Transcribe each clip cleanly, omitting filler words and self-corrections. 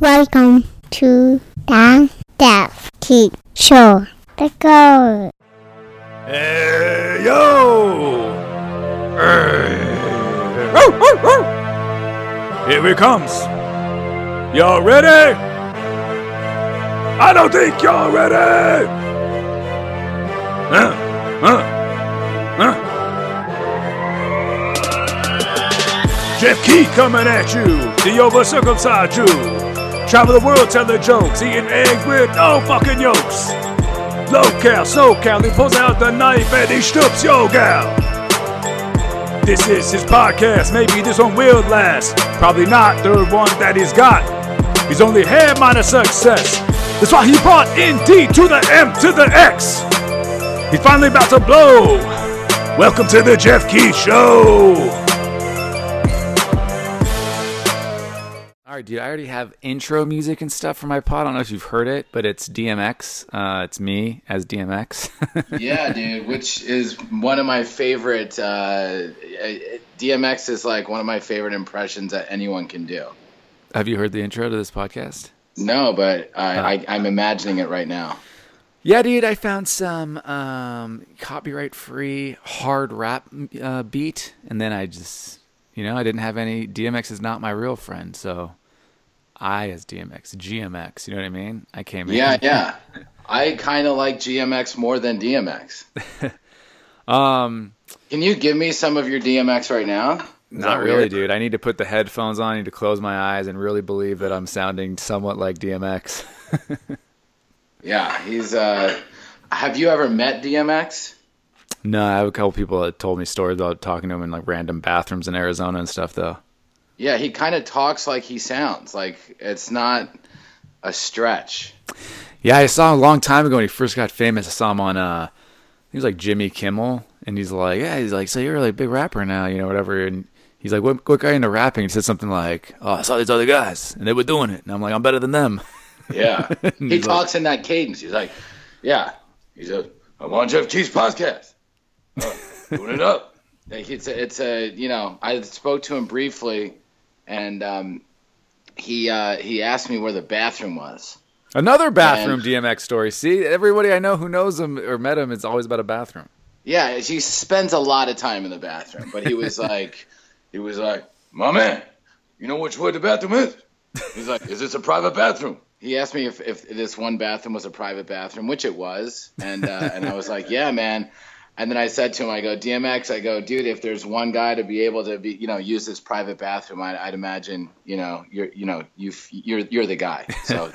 Welcome to Stand Up New York. The goal. Hey yo! Hey. Oh, oh, oh. Here it comes. Y'all ready? I don't think y'all ready. Geoff Keith coming at you, the over-circumcised Jew. Travel the world telling jokes, eating eggs with no fucking yolks. Low-cal, so-cal, he pulls out the knife and he strips your gal. This is his podcast, maybe this one will last. Probably not, third one that he's got. He's only had minor success. That's why he brought ND to the M to the X. He's finally about to blow. Welcome to the Geoff Keith Show. Dude, I already have intro music and stuff for my pod. I don't know if you've heard it, but it's DMX. It's me as DMX. Yeah, dude, which is one of my favorite. DMX is like one of my favorite impressions that anyone can do. Have you heard the intro to this podcast? No, but I'm imagining it right now. Yeah, dude, I found some copyright-free hard rap beat, and then I just, you know, I didn't have any. DMX is not my real friend, so. I as DMX, GMX, you know what I mean? I came in. Yeah. I kind of like GMX more than DMX. Can you give me some of your DMX right now? Not really, dude. I need to put the headphones on. I need to close my eyes and really believe that I'm sounding somewhat like DMX. Yeah, he's... have you ever met DMX? No, I have a couple people that told me stories about talking to him in like random bathrooms in Arizona and stuff, though. Yeah, he kind of talks like he sounds. Like, it's not a stretch. Yeah, I saw him a long time ago when he first got famous. I saw him on, he was like Jimmy Kimmel. And he's like, yeah, he's like, so you're really a big rapper now, you know, whatever. And he's like, what guy into rapping? He said something like, oh, I saw these other guys, and they were doing it. And I'm like, I'm better than them. Yeah. He talks like, in that cadence. He's like, yeah. He's like, I'm on Geoff Keith's podcast. Doing it up. It's a, you know, I spoke to him briefly. And he asked me where the bathroom was. Another bathroom DMX story. See, everybody I know who knows him or met him, it's always about a bathroom. Yeah, he spends a lot of time in the bathroom. But he was like, my man, you know which way the bathroom is? He's like, is this a private bathroom? He asked me if this one bathroom was a private bathroom, which it was. And I was like, yeah, man. And then I said to him, I go, DMX, I go, dude, if there's one guy to be able to be, you know, use this private bathroom, I'd imagine, you know, you're the guy. So,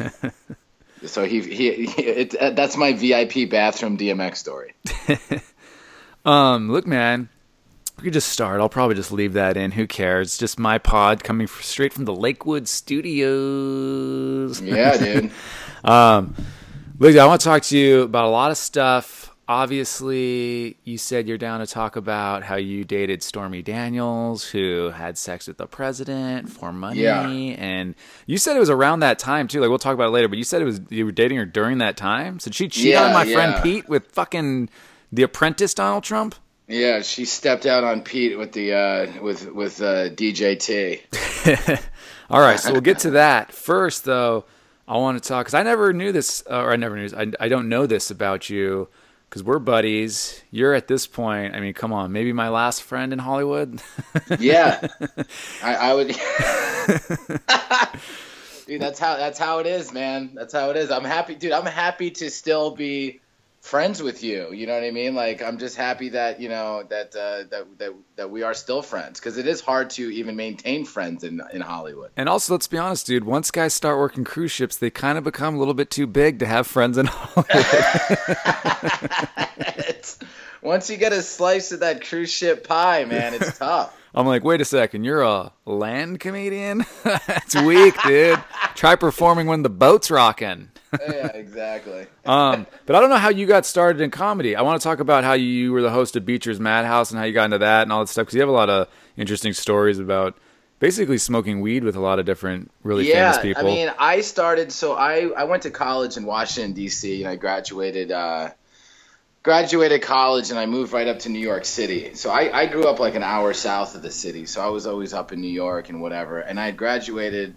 that's my VIP bathroom DMX story. Look, man, we could just start. I'll probably just leave that in. Who cares? Just my pod coming straight from the Lakewood studios. Yeah, dude. Look, I want to talk to you about a lot of stuff. Obviously, you said you're down to talk about how you dated Stormy Daniels, who had sex with the president for money. Yeah. And you said it was around that time, too. Like, we'll talk about it later, but you said you were dating her during that time? So she cheated on my friend Pete with fucking The Apprentice Donald Trump? Yeah, she stepped out on Pete with the with DJT. All right, so we'll get to that. First, though, I want to talk, because I never knew this, I don't know this about you. Because we're buddies. You're at this point, I mean, come on, maybe my last friend in Hollywood. Yeah. I would. Dude, that's how it is, man. That's how it is. I'm happy, dude. I'm happy to still be friends with you. You know what I mean? Like, I'm just happy that, you know, that we are still friends. Because it is hard to even maintain friends in Hollywood. And also, let's be honest, dude. Once guys start working cruise ships, they kind of become a little bit too big to have friends in Hollywood. Once you get a slice of that cruise ship pie, man, it's tough. I'm like, wait a second, you're a land comedian? That's weak, dude. Try performing when the boat's rocking. Yeah, exactly. But I don't know how you got started in comedy. I want to talk about how you were the host of Beecher's Madhouse and how you got into that and all that stuff, because you have a lot of interesting stories about basically smoking weed with a lot of different really famous people. Yeah, I mean, I started – so I went to college in Washington, D.C., and I graduated graduated college and I moved right up to New York City. So I grew up like an hour south of the city. So I was always up in New York and whatever. And I had graduated,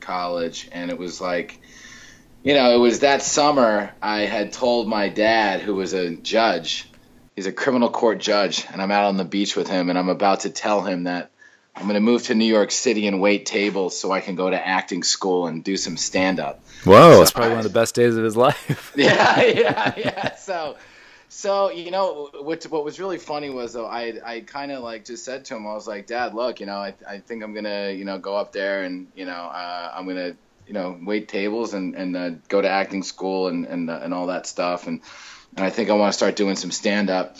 college, and it was like, you know, it was that summer I had told my dad, who was a judge, he's a criminal court judge, and I'm out on the beach with him, and I'm about to tell him that I'm going to move to New York City and wait tables so I can go to acting school and do some stand-up. Whoa, that's probably one of the best days of his life. Yeah. So you know, what was really funny was, though, I kind of like just said to him, I was like, Dad, look, you know, I think I'm going to, you know, go up there and, you know, I'm going to, you know, wait tables and go to acting school and all that stuff. And I think I want to start doing some stand-up.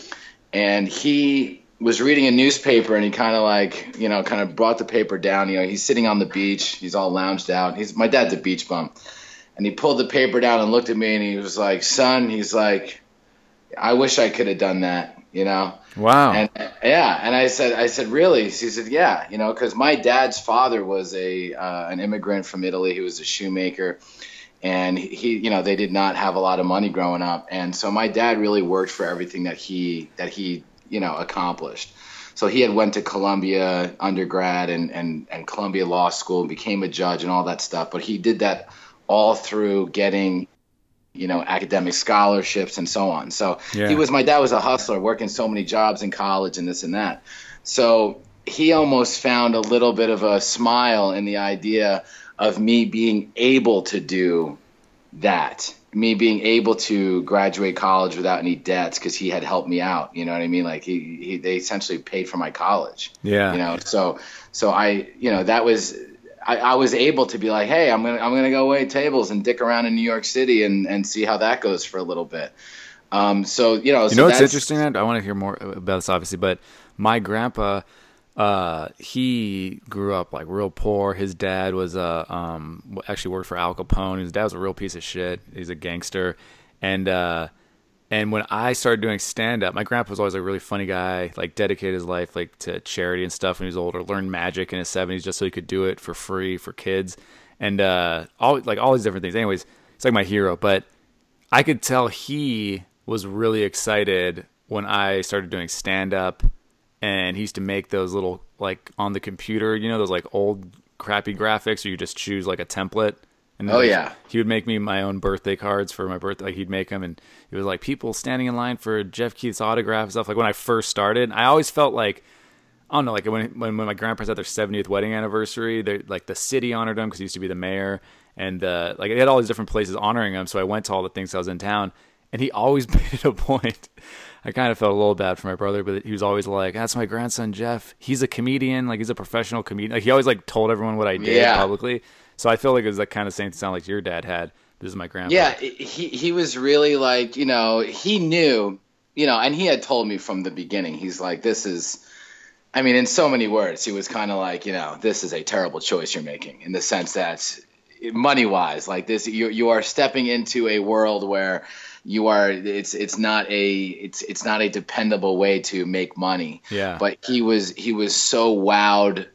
And he was reading a newspaper, and he kind of like, you know, kind of brought the paper down. You know, he's sitting on the beach. He's all lounged out. My dad's a beach bum. And he pulled the paper down and looked at me, and he was like, son, he's like, I wish I could have done that, you know? Wow. And yeah. And I said, really? He said, yeah, you know, cause my dad's father was an immigrant from Italy. He was a shoemaker, and he, you know, they did not have a lot of money growing up. And so my dad really worked for everything that he, you know, accomplished. So he had went to Columbia undergrad and Columbia Law School and became a judge and all that stuff. But he did that all through getting, you know, academic scholarships and so on. So yeah. My dad was a hustler, working so many jobs in college and this and that. So he almost found a little bit of a smile in the idea of me being able to do that. Me being able to graduate college without any debts, because he had helped me out. You know what I mean? Like they essentially paid for my college. Yeah. You know, so I, you know, that was, I was able to be like, hey, I'm gonna go wait tables and dick around in New York City and see how that goes for a little bit. So it's interesting. I want to hear more about this, obviously, but my grandpa, he grew up like real poor. His dad was actually worked for Al Capone. His dad was a real piece of shit. He's a gangster. And when I started doing stand up, my grandpa was always a really funny guy, like dedicated his life like to charity and stuff when he was older, learned magic in his 70s just so he could do it for free for kids. And all these different things. Anyways, it's like my hero, but I could tell he was really excited when I started doing stand up. And he used to make those little, like, on the computer, you know, those, like, old crappy graphics where you just choose, like, a template. And yeah. He would make me my own birthday cards for my birthday. Like, he'd make them, and it was, like, people standing in line for Geoff Keith's autograph and stuff. Like, when I first started, I always felt like, I don't know, like, when my grandparents had their 70th wedding anniversary, like, the city honored him because he used to be the mayor. And, like, they had all these different places honoring him, so I went to all the things I was in town. And he always made it a point. I kind of felt a little bad for my brother, but he was always like, that's my grandson, Jeff. He's a comedian. Like, he's a professional comedian. Like, he always, like, told everyone what I did publicly. So I feel like it was that kind of same sound like your dad had. This is my grandpa. Yeah, he was really like, you know, he knew, you know, and he had told me from the beginning. He's like, this is, I mean, in so many words, he was kind of like, you know, this is a terrible choice you're making, in the sense that money-wise, like this, you are stepping into a world where – it's not a dependable way to make money. Yeah. But he was so wowed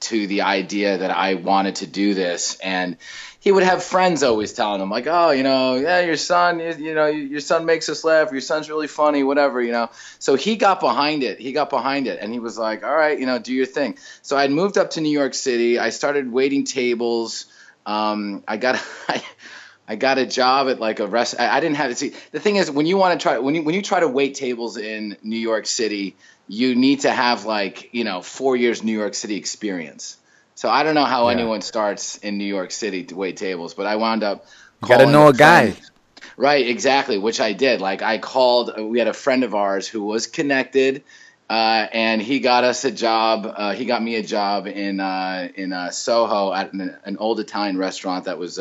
to the idea that I wanted to do this, and he would have friends always telling him like, oh, you know, yeah, your son, you know, your son makes us laugh. Your son's really funny, whatever, you know. So he got behind it. And he was like, all right, you know, do your thing. So I'd moved up to New York City. I started waiting tables. I got a job at like a restaurant. I didn't have to see. The thing is, when you try to wait tables in New York City, you need to have like, you know, 4 years New York City experience. So I don't know how anyone starts in New York City to wait tables, but I wound up calling. Gotta know a guy. Right, exactly, which I did. Like I called. We had a friend of ours who was connected, and he got us a job. He got me a job in Soho at an old Italian restaurant that was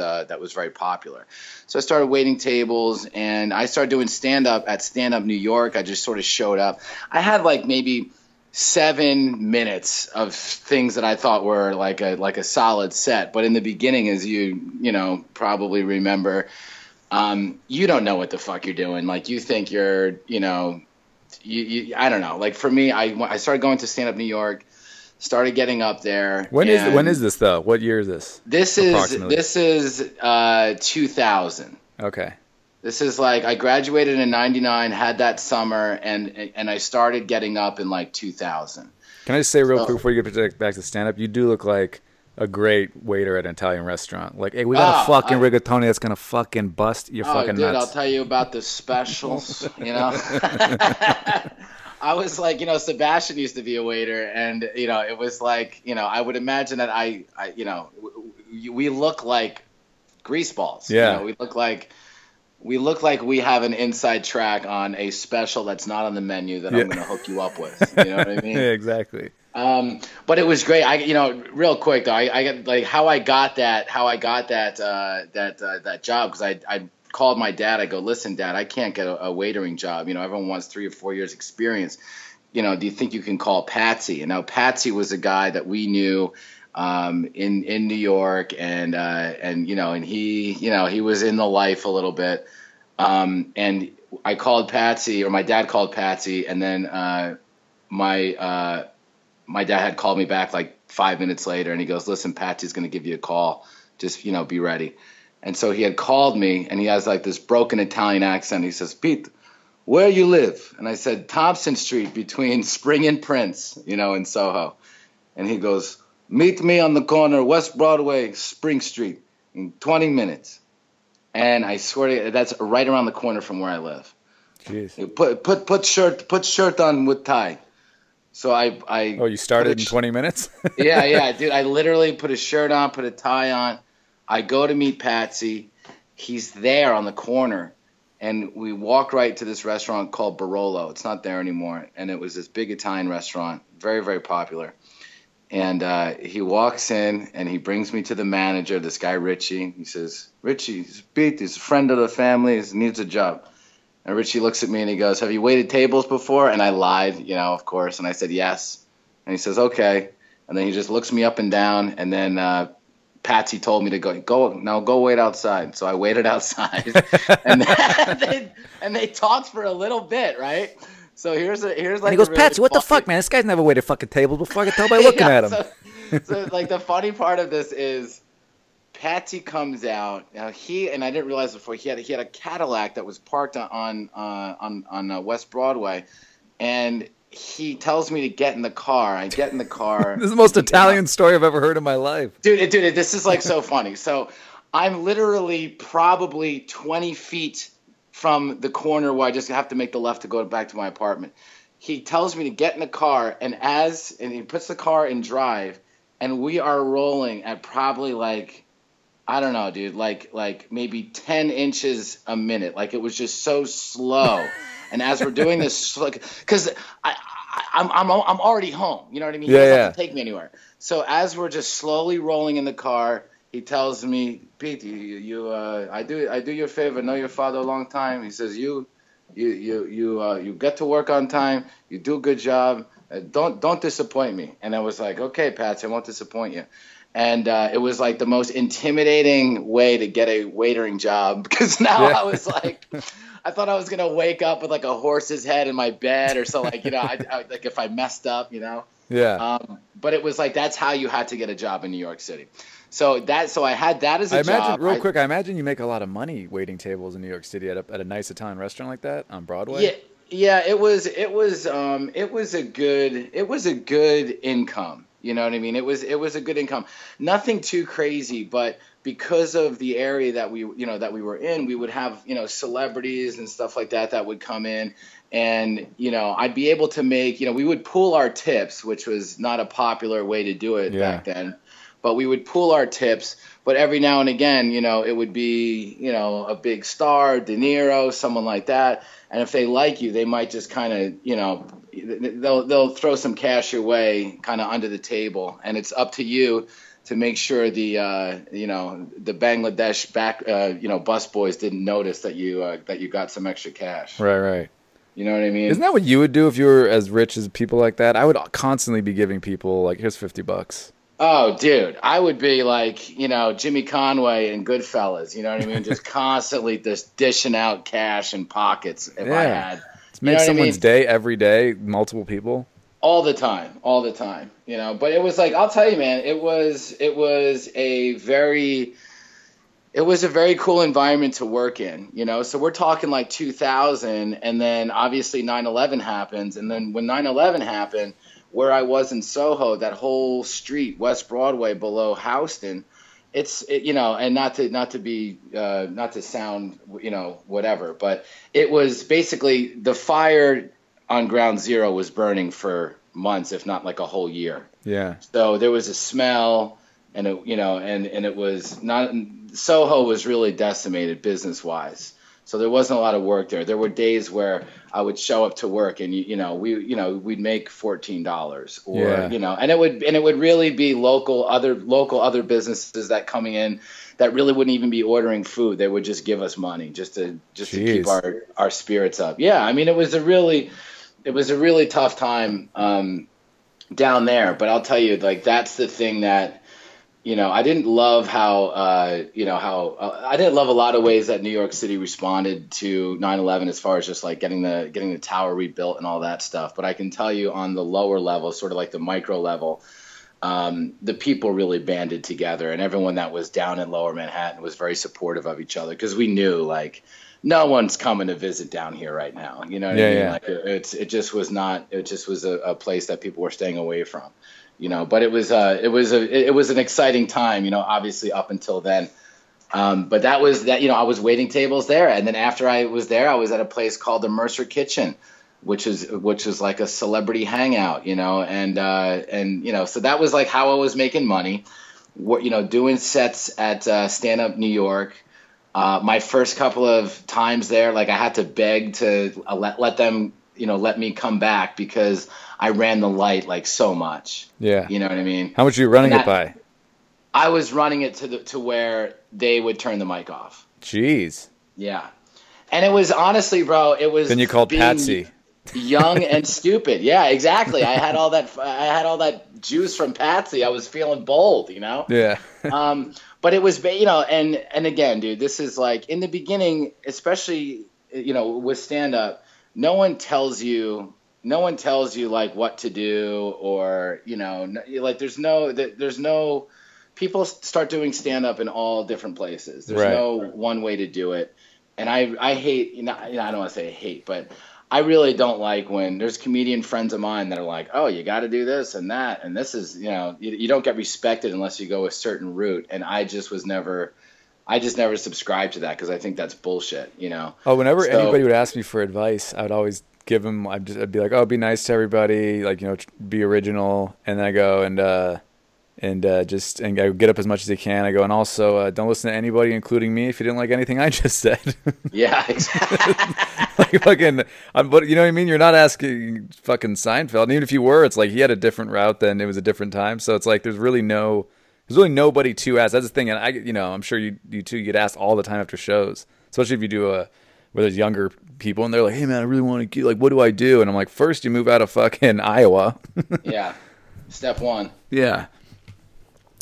very popular. So I started waiting tables, and I started doing stand up at Stand Up New York. I just sort of showed up. I had like maybe 7 minutes of things that I thought were like a solid set. But in the beginning, as you know probably remember, you don't know what the fuck you're doing. Like you think you're, you know. I don't know. Like for me, I started going to Stand Up New York, started getting up there. When is this though? What year is this? This is 2000. Okay. This is like, I graduated in 99, had that summer, and I started getting up in like 2000. Can I just say real quick before you get back to stand-up, you do look like a great waiter at an Italian restaurant. Like, hey, we got a fucking rigatoni that's going to fucking bust your fucking dude, nuts. I'll tell you about the specials, you know. I was like, you know, Sebastian used to be a waiter, and, you know, it was like, you know, I would imagine that I you know, we look like grease balls. Yeah. You know, we look like we have an inside track on a special that's not on the menu that I'm going to hook you up with. You know what I mean? Yeah, exactly. But it was great. Real quick though, I got like how I got that job, because I called my dad. I go, listen, Dad, I can't get a waitering job. You know, everyone wants 3 or 4 years experience. You know, do you think you can call Patsy? And now Patsy was a guy that we knew in New York, and you know, and he was in the life a little bit. And I called Patsy, or my dad called Patsy, and then my dad had called me back like 5 minutes later, and he goes, listen, Patsy's going to give you a call. Just, you know, be ready. And so he had called me, and he has like this broken Italian accent. He says, Pete, where you live? And I said, Thompson Street between Spring and Prince, you know, in Soho. And he goes, meet me on the corner, West Broadway, Spring Street in 20 minutes. And I swear to you, that's right around the corner from where I live. Jeez. Put shirt on with tie. So I you started in 20 minutes? yeah, dude. I literally put a shirt on, put a tie on. I go to meet Patsy. He's there on the corner. And we walk right to this restaurant called Barolo. It's not there anymore. And it was this big Italian restaurant, very, very popular. And he walks in, and he brings me to the manager, this guy Richie. He says, Richie, he's a friend of the family. He needs a job. And Richie looks at me and he goes, have you waited tables before? And I lied, you know, of course. And I said, yes. And he says, okay. And then he just looks me up and down. And then Patsy told me to go wait outside. So I waited outside. and they talked for a little bit, right? So here's like. And he goes, Patsy, what the fuck, man? This guy's never waited fucking tables before. I can tell by looking at him. So like the funny part of this is, Patsy comes out. Now he, and I didn't realize before, he had a Cadillac that was parked on West Broadway, and he tells me to get in the car. I get in the car. This is the most Italian story I've ever heard in my life, dude. This is like so funny. So I'm literally probably 20 feet from the corner where I just have to make the left to go back to my apartment. He tells me to get in the car, and he puts the car in drive, and we are rolling at probably like, I don't know, dude, like maybe 10 inches a minute. Like, it was just so slow. And as we're doing this, like, because I'm already home. You know what I mean? Yeah, he doesn't have to take me anywhere. So as we're just slowly rolling in the car, he tells me, Pete, I do you a favor. Know your father a long time. He says, you get to work on time. You do a good job. Don't disappoint me. And I was like, okay, Pat, I won't disappoint you. And it was like the most intimidating way to get a waitering job, because now I was like, I thought I was going to wake up with like a horse's head in my bed or so, like, you know, I like if I messed up, you know. Yeah. But it was like, that's how you had to get a job in New York City. So I had that as a job. I imagine you make a lot of money waiting tables in New York City at a nice Italian restaurant like that on Broadway. Yeah. Yeah, it was a good income. You know what I mean? It was a good income. Nothing too crazy, but because of the area that we were in, we would have, you know, celebrities and stuff like that would come in, and, you know, I'd be able to make, you know, we would pool our tips, which was not a popular way to do it back then. But we would pool our tips, but every now and again, you know, it would be, you know, a big star, De Niro, someone like that. And if they like you, they might just kind of, you know, they'll throw some cash your way kind of under the table. And it's up to you to make sure the Bangladesh busboys didn't notice that you got some extra cash. Right. You know what I mean? Isn't that what you would do if you were as rich as people like that? I would constantly be giving people like, here's $50. Oh, dude, I would be like, you know, Jimmy Conway and Goodfellas, you know what I mean? Just constantly just dishing out cash in pockets if I had. It's made someone's day every day, multiple people. All the time, you know. But it was like, I'll tell you, man, it was a very – It was a very cool environment to work in, you know. So we're talking like 2000, and then obviously 9/11 happens. And then when 9/11 happened, where I was in Soho, that whole street, West Broadway below Houston, you know, and not to sound, you know, whatever, but it was basically the fire on ground zero was burning for months, if not like a whole year. Yeah. So there was a smell, and it, you know, and it was not. Soho was really decimated business-wise, so there wasn't a lot of work there. There were days where I would show up to work, and we'd make $14, or yeah. you know, and it would really be local other businesses that coming in that really wouldn't even be ordering food. They would just give us money just to keep our spirits up. Yeah, I mean, it was a really tough time down there. But I'll tell you, like, that's the thing that. You know, I didn't love I didn't love a lot of ways that New York City responded to 9/11 as far as just like getting the tower rebuilt and all that stuff. But I can tell you on the lower level, sort of like the micro level, the people really banded together, and everyone that was down in lower Manhattan was very supportive of each other, because we knew, like, no one's coming to visit down here right now. You know what I mean? Yeah. Like it just was a place that people were staying away from. You know, but it was an exciting time, you know, obviously up until then. But that was that, you know, I was waiting tables there. And then after I was there, I was at a place called the Mercer Kitchen, which is like a celebrity hangout, you know. And, you know, so that was like how I was making money, you know, doing sets at Stand Up New York. My first couple of times there, like, I had to beg to let them, you know, let me come back, because I ran the light like so much. Yeah. You know what I mean? How much are you running it by? I was running it to where they would turn the mic off. Jeez. Yeah. And it was honestly, bro, it was. Then you called Patsy. Young and stupid. Yeah, exactly. I had all that juice from Patsy. I was feeling bold, you know? Yeah. But it was, you know, and again, dude, this is like in the beginning, especially, you know, with stand up, no one tells you like what to do, or, you know, like there's no people start doing stand up in all different places. There's right. no one way to do it. And I hate, you know, I don't want to say hate, but I really don't like when there's comedian friends of mine that are like, oh, you got to do this and that. And this is, you know, you don't get respected unless you go a certain route. And I just never subscribed to that, 'cause I think that's bullshit, you know? Oh, whenever anybody would ask me for advice, I would always give them, I'd be like, oh, be nice to everybody, like, you know, be original. And then I go and I get up as much as I can. I go, and also don't listen to anybody, including me, if you didn't like anything I just said. Yeah, exactly. Like fucking, you know what I mean? You're not asking fucking Seinfeld. And even if you were, it's like he had a different route, then it was a different time. So it's like there's really nobody to ask. That's the thing, and I, you know, I'm sure you too get asked all the time after shows, especially if you do a. Where there's younger people, and they're like, hey, man, I really want to get, like, what do I do? And I'm like, first you move out of fucking Iowa. Yeah. Step one. Yeah.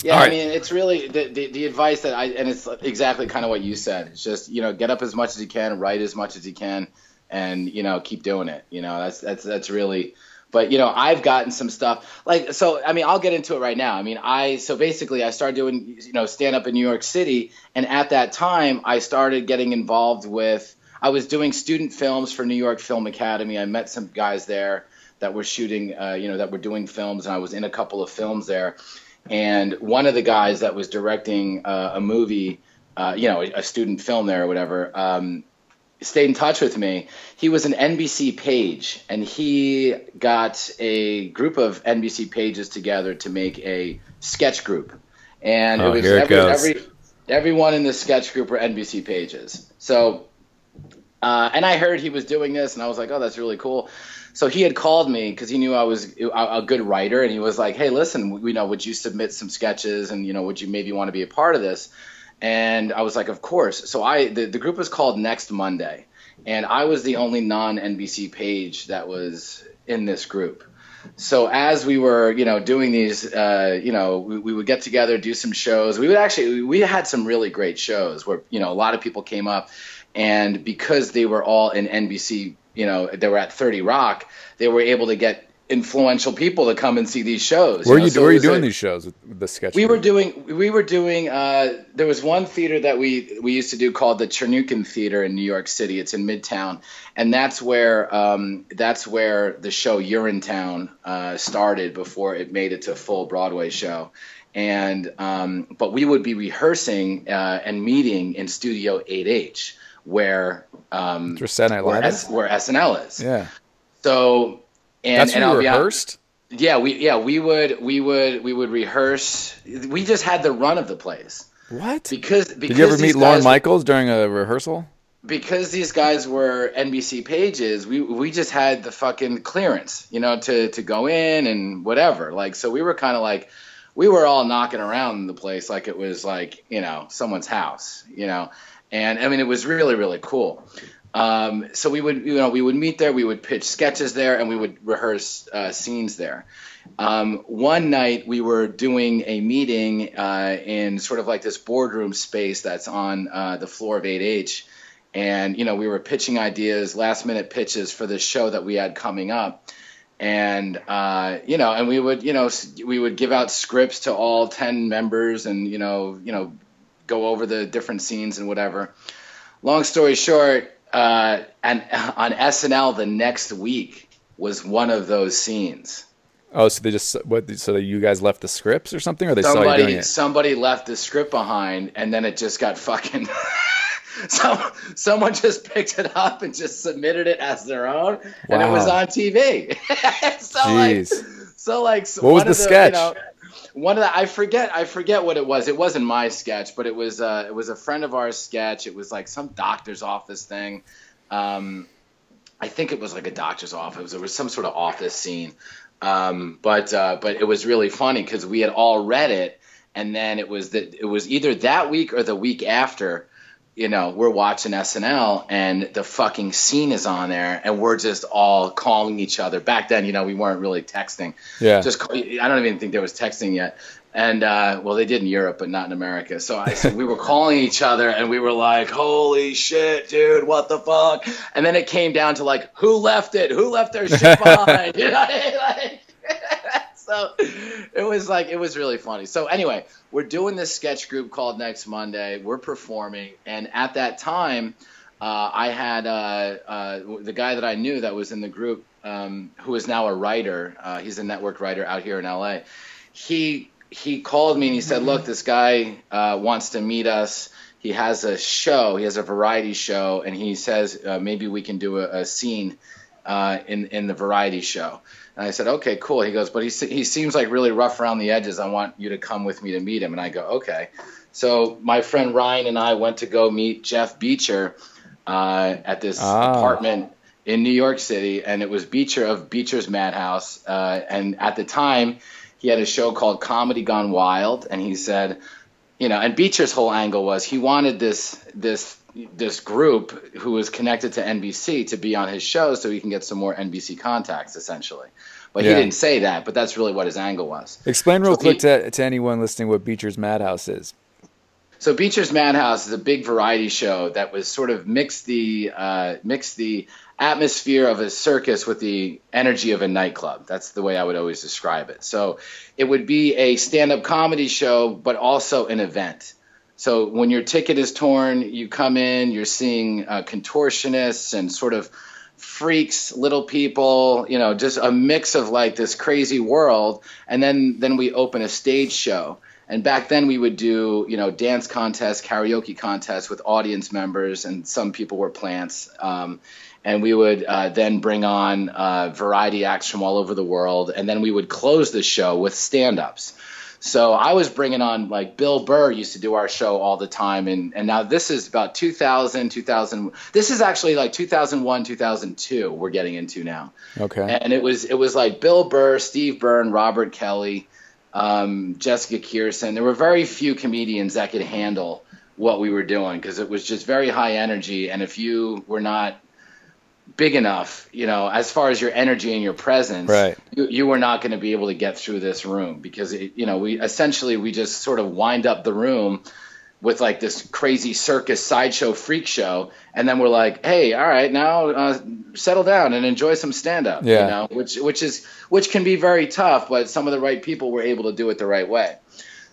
Yeah. All right. I mean, it's really the advice that and it's exactly kind of what you said. It's just, you know, get up as much as you can, write as much as you can, and, you know, keep doing it. You know, that's really, but, you know, I've gotten some stuff like, so, I mean, I'll get into it right now. I mean, so basically I started doing, you know, stand up in New York City. And at that time I started getting involved with, I was doing student films for New York Film Academy. I met some guys there that were shooting, you know, that were doing films, and I was in a couple of films there. And one of the guys that was directing a movie, you know, a student film there or whatever, stayed in touch with me. He was an NBC page, and he got a group of NBC pages together to make a sketch group. And it was everyone in the sketch group were NBC pages. So. And I heard he was doing this, and I was like, oh, that's really cool. So he had called me because he knew I was a good writer, and he was like, hey, listen, you know, would you submit some sketches, and, you know, would you maybe want to be a part of this? And I was like, of course. So the group was called Next Monday, and I was the only non-NBC page that was in this group. So as we were, you know, doing these, you know, we would get together, do some shows. We had some really great shows where, you know, a lot of people came up. And because they were all in NBC, you know, they were at 30 Rock, they were able to get influential people to come and see these shows. Where were you doing these shows with the sketch? We were doing. There was one theater that we used to do called the Chernukhin Theater in New York City. It's in Midtown, and that's where the show Urinetown started before it made it to a full Broadway show. And but we would be rehearsing and meeting in Studio 8H where SNL is. Yeah. So. And we rehearsed? We would rehearse. We just had the run of the place. What? Because did you ever meet Lorne Michaels during a rehearsal? Because these guys were NBC pages, we just had the fucking clearance, to go in and whatever. So we were kind of we were all knocking around the place like it was someone's house, And I mean, it was really, really cool. So we would meet there, we would pitch sketches there, and we would rehearse scenes there. One night we were doing a meeting in sort of like this boardroom space that's on the floor of 8H. And, we were pitching ideas, last minute pitches for this show that we had coming up. And, and we would give out scripts to all 10 members and, go over the different scenes and whatever. Long story short. And on SNL the next week was one of those scenes. Oh, so they you guys left the scripts or something, or saw you doing it? Somebody left the script behind, and then it just got fucking. Someone just picked it up and just submitted it as their own, and it was on TV. What was the sketch? I forget what it was. It wasn't my sketch, but it was a friend of ours sketch. It was like some doctor's office thing. I think it was like a doctor's office. It was some sort of office scene. But it was really funny because we had all read it, and then it was either that week or the week after. We're watching SNL and the fucking scene is on there, and we're just all calling each other. Back then, we weren't really texting. Yeah. I don't even think there was texting yet. And, well, they did in Europe, but not in America. So we were calling each other, and we were like, holy shit, dude, what the fuck? And then it came down to who left it? Who left their shit behind? So it was really funny. So anyway, we're doing this sketch group called Next Monday. We're performing. And at that time, I had the guy that I knew that was in the group, who is now a writer. He's a network writer out here in L.A. He called me and he said, look, this guy wants to meet us. He has a show. He has a variety show. And he says maybe we can do a scene in the variety show. And I said, okay, cool. He goes, but he seems like really rough around the edges. I want you to come with me to meet him. And I go, okay. So my friend Ryan and I went to go meet Jeff Beecher at this apartment in New York City. And it was Beecher of Beecher's Madhouse. And at the time, he had a show called Comedy Gone Wild. And he said, and Beecher's whole angle was he wanted this group who was connected to NBC to be on his show so he can get some more NBC contacts, essentially. But he didn't say that, but that's really what his angle was. Explain real quick to anyone listening what Beecher's Madhouse is. So Beecher's Madhouse is a big variety show that was sort of mixed the atmosphere of a circus with the energy of a nightclub. That's the way I would always describe it. So it would be a stand-up comedy show, but also an event. So when your ticket is torn, you come in, you're seeing contortionists and sort of freaks, little people, just a mix of this crazy world. And then we open a stage show. And back then we would do, dance contests, karaoke contests with audience members, and some people were plants. And we would then bring on variety acts from all over the world. And then we would close the show with stand-ups. So I was bringing on Bill Burr used to do our show all the time. And now this is about 2000. This is actually 2001, 2002 we're getting into now. Okay. And it was Bill Burr, Steve Byrne, Robert Kelly, Jessica Kirsten. There were very few comedians that could handle what we were doing because it was just very high energy. And if you were not big enough, as far as your energy and your presence, right, you were not going to be able to get through this room because we just sort of wind up the room with like this crazy circus sideshow freak show. And then we're like, hey, all right, now settle down and enjoy some stand up, you know, which can be very tough. But some of the right people were able to do it the right way.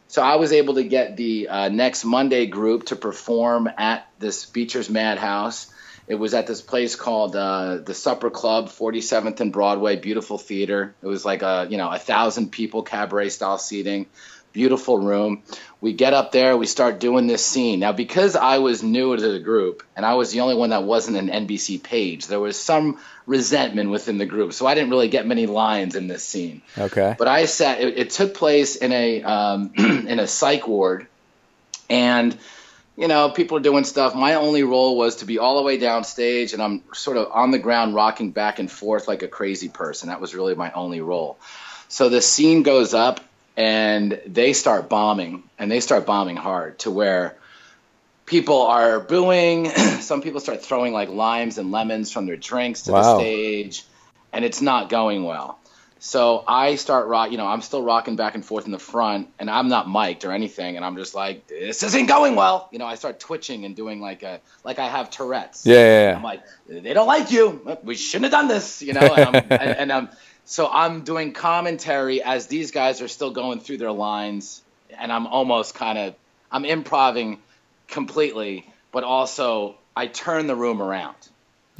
So I was able to get the Next Monday group to perform at this Beecher's Madhouse. It was at this place called the Supper Club, 47th and Broadway, beautiful theater. It was like a, you know, 1,000 people cabaret style seating, beautiful room. We get up there, we start doing this scene. Now, because I was new to the group and I was the only one that wasn't an NBC page, there was some resentment within the group. So I didn't really get many lines in this scene. Okay. But I sat, it took place in a in a psych ward, and you know, people are doing stuff. My only role was to be all the way downstage, and I'm sort of on the ground rocking back and forth like a crazy person. That was really my only role. So the scene goes up, and they start bombing, and they start bombing hard to where people are booing. Some people start throwing like limes and lemons from their drinks to the stage, and it's not going well. So I start I'm still rocking back and forth in the front, and I'm not mic'd or anything, and I'm just like, this isn't going well. You know, I start twitching and doing like I have Tourette's. Yeah. I'm like, they don't like you. We shouldn't have done this, you know. And I'm doing commentary as these guys are still going through their lines, and I'm almost I'm improvising completely, but also I turn the room around.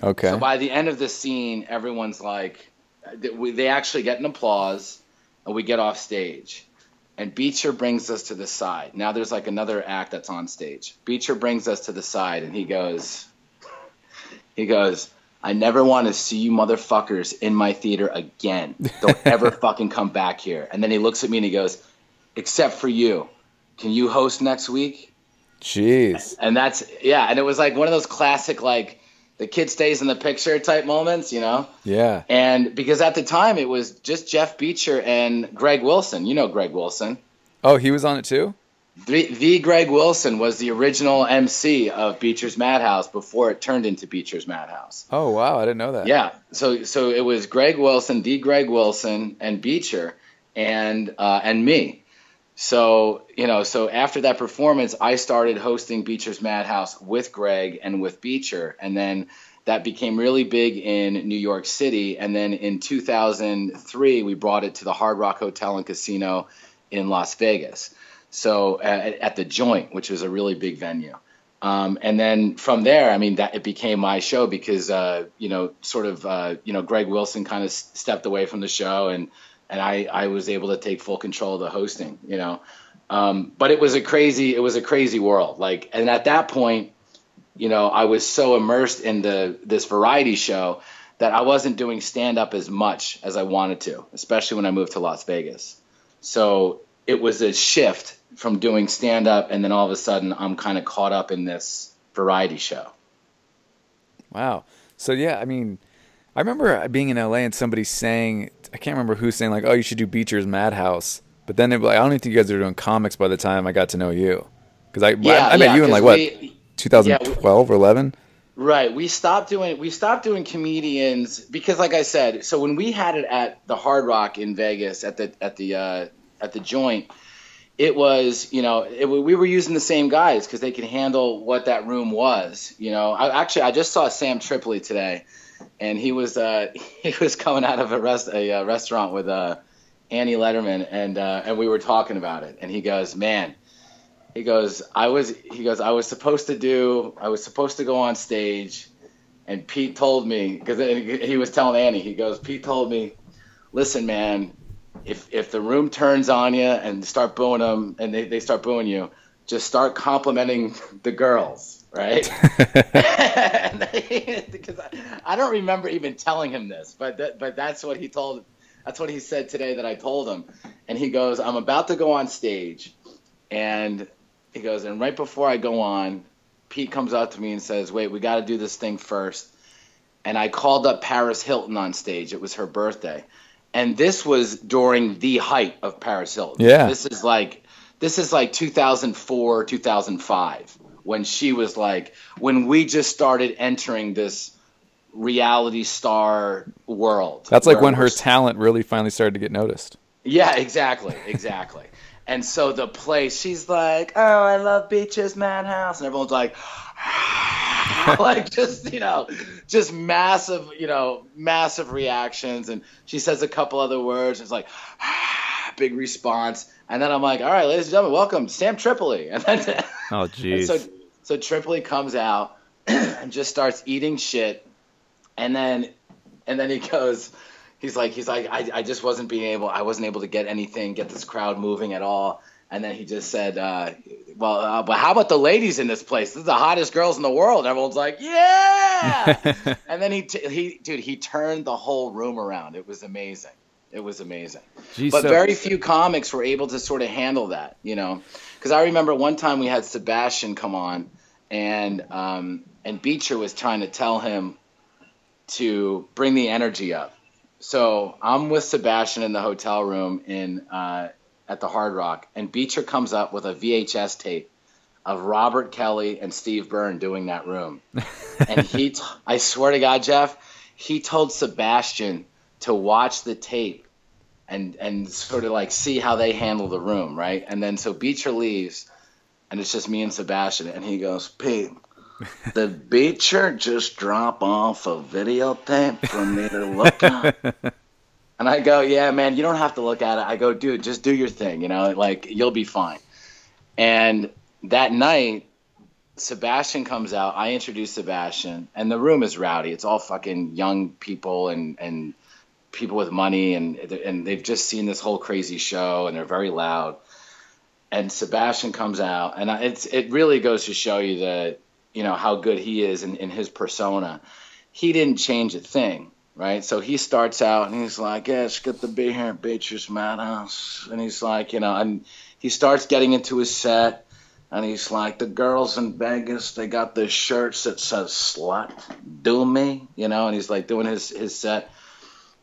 Okay. So by the end of the scene, everyone's like, they actually get an applause, and we get off stage. And Beecher brings us to the side. Now there's like another act that's on stage. Beecher brings us to the side, and he goes, I never want to see you motherfuckers in my theater again. Don't ever fucking come back here. And then he looks at me and he goes, except for you, can you host next week? Jeez. And that's, yeah. And it was like one of those classic, like, the kid stays in the picture type moments, you know? Yeah. And because at the time it was just Jeff Beecher and Greg Wilson. You know Greg Wilson. Oh, he was on it too? The Greg Wilson was the original MC of Beecher's Madhouse before it turned into Beecher's Madhouse. Oh, wow. I didn't know that. Yeah. So it was Greg Wilson, the Greg Wilson, and Beecher and me. So, you know, so after that performance, I started hosting Beecher's Madhouse with Greg and with Beecher. And then that became really big in New York City. And then in 2003, we brought it to the Hard Rock Hotel and Casino in Las Vegas. So at the Joint, which was a really big venue. And then from there, I mean, that it became my show because, you know, sort of, you know, Greg Wilson kind of stepped away from the show, and I was able to take full control of the hosting, you know. But it was a crazy world. Like, and at that point, you know, I was so immersed in this variety show that I wasn't doing stand up as much as I wanted to, especially when I moved to Las Vegas. So it was a shift from doing stand up, and then all of a sudden I'm kind of caught up in this variety show. Wow. So yeah, I mean, I remember being in LA and somebody saying, I can't remember who, saying like, oh, you should do Beecher's Madhouse. But then I don't even think you guys were doing comics by the time I got to know you. Because I met you in like 2012 or 11? Right. We stopped doing comedians because, like I said, so when we had it at the Hard Rock in Vegas at the Joint, it was, you know, we were using the same guys because they could handle what that room was. You know, I just saw Sam Tripoli today. And he was coming out of a restaurant with Annie Letterman, and we were talking about it. And he goes, "Man," "I was supposed to go on stage, and Pete told me," because he was telling Annie. He goes, "Pete told me, listen, man, if the room turns on you and start booing them, and they start booing you, just start complimenting the girls." Right? Because I don't remember even telling him this, but that's what he told. That's what he said today that I told him. And he goes, I'm about to go on stage, and he goes, and right before I go on, Pete comes up to me and says, wait, we got to do this thing first. And I called up Paris Hilton on stage. It was her birthday, and this was during the height of Paris Hilton. Yeah, this is like 2004, 2005. When she was like, when we just started entering this reality star world. That's like when her talent really finally started to get noticed. Yeah, exactly. And so the place, she's like, oh, I love Beecher's Madhouse. And everyone's like, like just, you know, just massive, you know, massive reactions. And she says a couple other words. And it's like, big response. And then I'm like, all right, ladies and gentlemen, welcome Sam Tripoli. And then, oh, geez. So Tripoli comes out and just starts eating shit. And then he goes, he's like, I just wasn't being able, I wasn't able to get anything, get this crowd moving at all. And then he just said, well, but how about the ladies in this place? This is the hottest girls in the world. Everyone's like, yeah. And then he turned the whole room around. It was amazing. It was amazing. Jeez, but so very few comics were able to sort of handle that, you know, because I remember one time we had Sebastian come on and Beecher was trying to tell him to bring the energy up. So I'm with Sebastian in the hotel room at the Hard Rock, and Beecher comes up with a VHS tape of Robert Kelly and Steve Byrne doing that room. And I swear to God, Jeff, he told Sebastian to watch the tape and sort of like see how they handle the room, right? And then so Beecher leaves, and it's just me and Sebastian, and he goes, Pete, did Beecher just drop off a videotape for me to look at? And I go, yeah, man, you don't have to look at it. I go, dude, just do your thing, you know, like you'll be fine. And that night, Sebastian comes out. I introduce Sebastian, and the room is rowdy. It's all fucking young people and people with money, and they've just seen this whole crazy show, and they're very loud. And Sebastian comes out, and it really goes to show you that, you know, how good he is in his persona. He didn't change a thing, right? So he starts out and he's like, yeah, it's good to be here at Beecher's Madhouse. And he's like, you know, and he starts getting into his set and he's like, the girls in Vegas, they got the shirts that says slut, do me, you know, and he's like doing his set.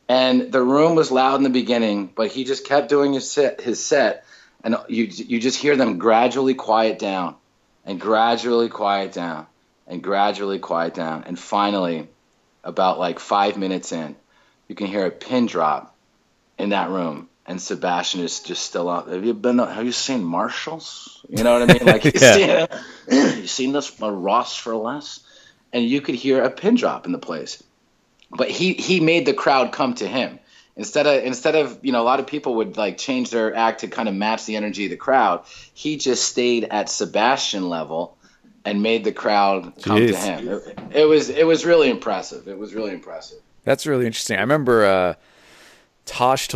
And the room was loud in the beginning, but he just kept doing his set and you just hear them gradually quiet down. And gradually quiet down, and gradually quiet down. And finally, about like 5 minutes in, you can hear a pin drop in that room. And Sebastian is just still out. Have you seen Marshalls? You know what I mean? Like, yeah. You seen this Ross for Less? And you could hear a pin drop in the place. But he made the crowd come to him. Instead of, you know, a lot of people would like change their act to kind of match the energy of the crowd. He just stayed at Sebastian level and made the crowd come to him. It was really impressive. It was really impressive. That's really interesting. I remember Daniel Tosh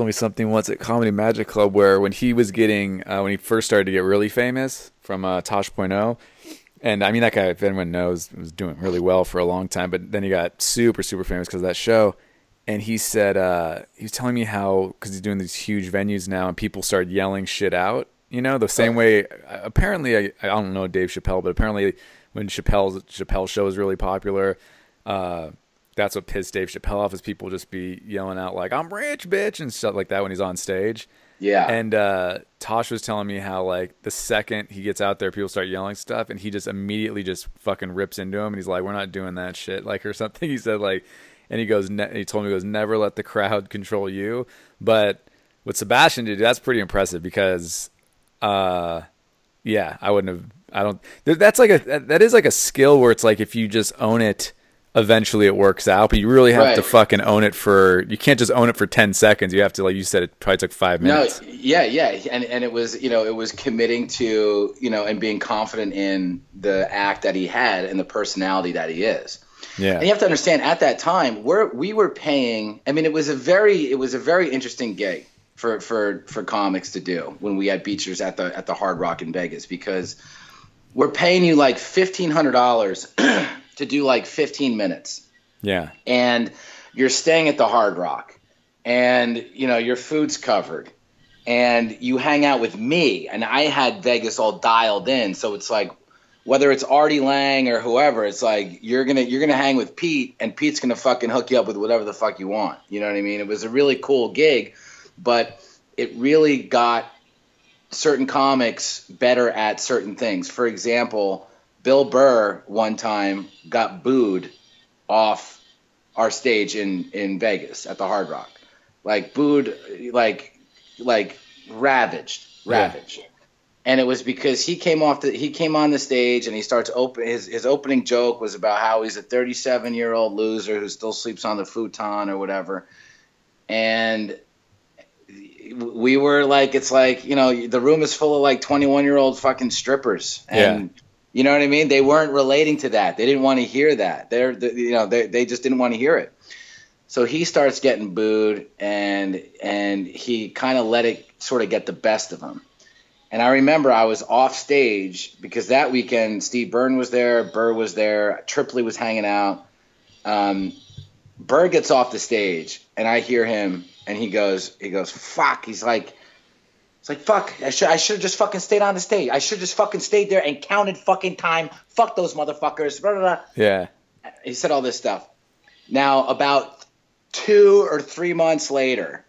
told me something once at Comedy Magic Club where when he was getting when he first started to get really famous from Tosh.0. And I mean, that guy, if anyone knows, was doing really well for a long time. But then he got super, super famous because of that show. And he said, he was telling me how, because he's doing these huge venues now and people started yelling shit out, you know, the same way. Apparently, I don't know Dave Chappelle, but apparently when Chappelle's show was really popular, that's what pissed Dave Chappelle off, is people just be yelling out like, I'm rich, bitch, and stuff like that when he's on stage. Yeah. And Tosh was telling me how like the second he gets out there, people start yelling stuff and he just immediately just fucking rips into him. And he's like, we're not doing that shit, like, or something. He said like... And he goes. He told me, he goes, never let the crowd control you. But what Sebastian did, that's pretty impressive because, yeah, I wouldn't have. I don't. That's like a. That is like a skill where it's like if you just own it, eventually it works out. But you really have to fucking own it for. You can't just own it for 10 seconds. You have to, like you said, it probably took 5 minutes. No, yeah, and it was, you know, it was committing to, you know, and being confident in the act that he had and the personality that he is. Yeah. And you have to understand, at that time, we were paying. I mean, it was a very interesting gig for comics to do when we had Beecher's at the Hard Rock in Vegas, because we're paying you like $1,500 to do like 15 minutes. Yeah. And you're staying at the Hard Rock, and you know your food's covered, and you hang out with me, and I had Vegas all dialed in, so it's like, whether it's Artie Lang or whoever, it's like you're gonna hang with Pete, and Pete's gonna fucking hook you up with whatever the fuck you want. You know what I mean? It was a really cool gig, but it really got certain comics better at certain things. For example, Bill Burr one time got booed off our stage in Vegas at the Hard Rock. Like booed, like ravaged. Yeah. And it was because he came on the stage and he starts his opening joke was about how he's a 37-year-old loser who still sleeps on the futon or whatever. And we were like, it's like, you know, the room is full of like 21-year-old fucking strippers. And yeah. You know what I mean? They weren't relating to that. They didn't want to hear that. They just didn't want to hear it. So he starts getting booed and he kind of let it sort of get the best of him. And I remember I was off stage because that weekend Steve Byrne was there, Burr was there, Tripoli was hanging out. Burr gets off the stage, and I hear him, and he goes, "Fuck!" He's like, "Fuck! I should have just fucking stayed on the stage. I should have just fucking stayed there and counted fucking time. Fuck those motherfuckers!" Blah, blah, blah. Yeah. He said all this stuff. Now, about 2 or 3 months later.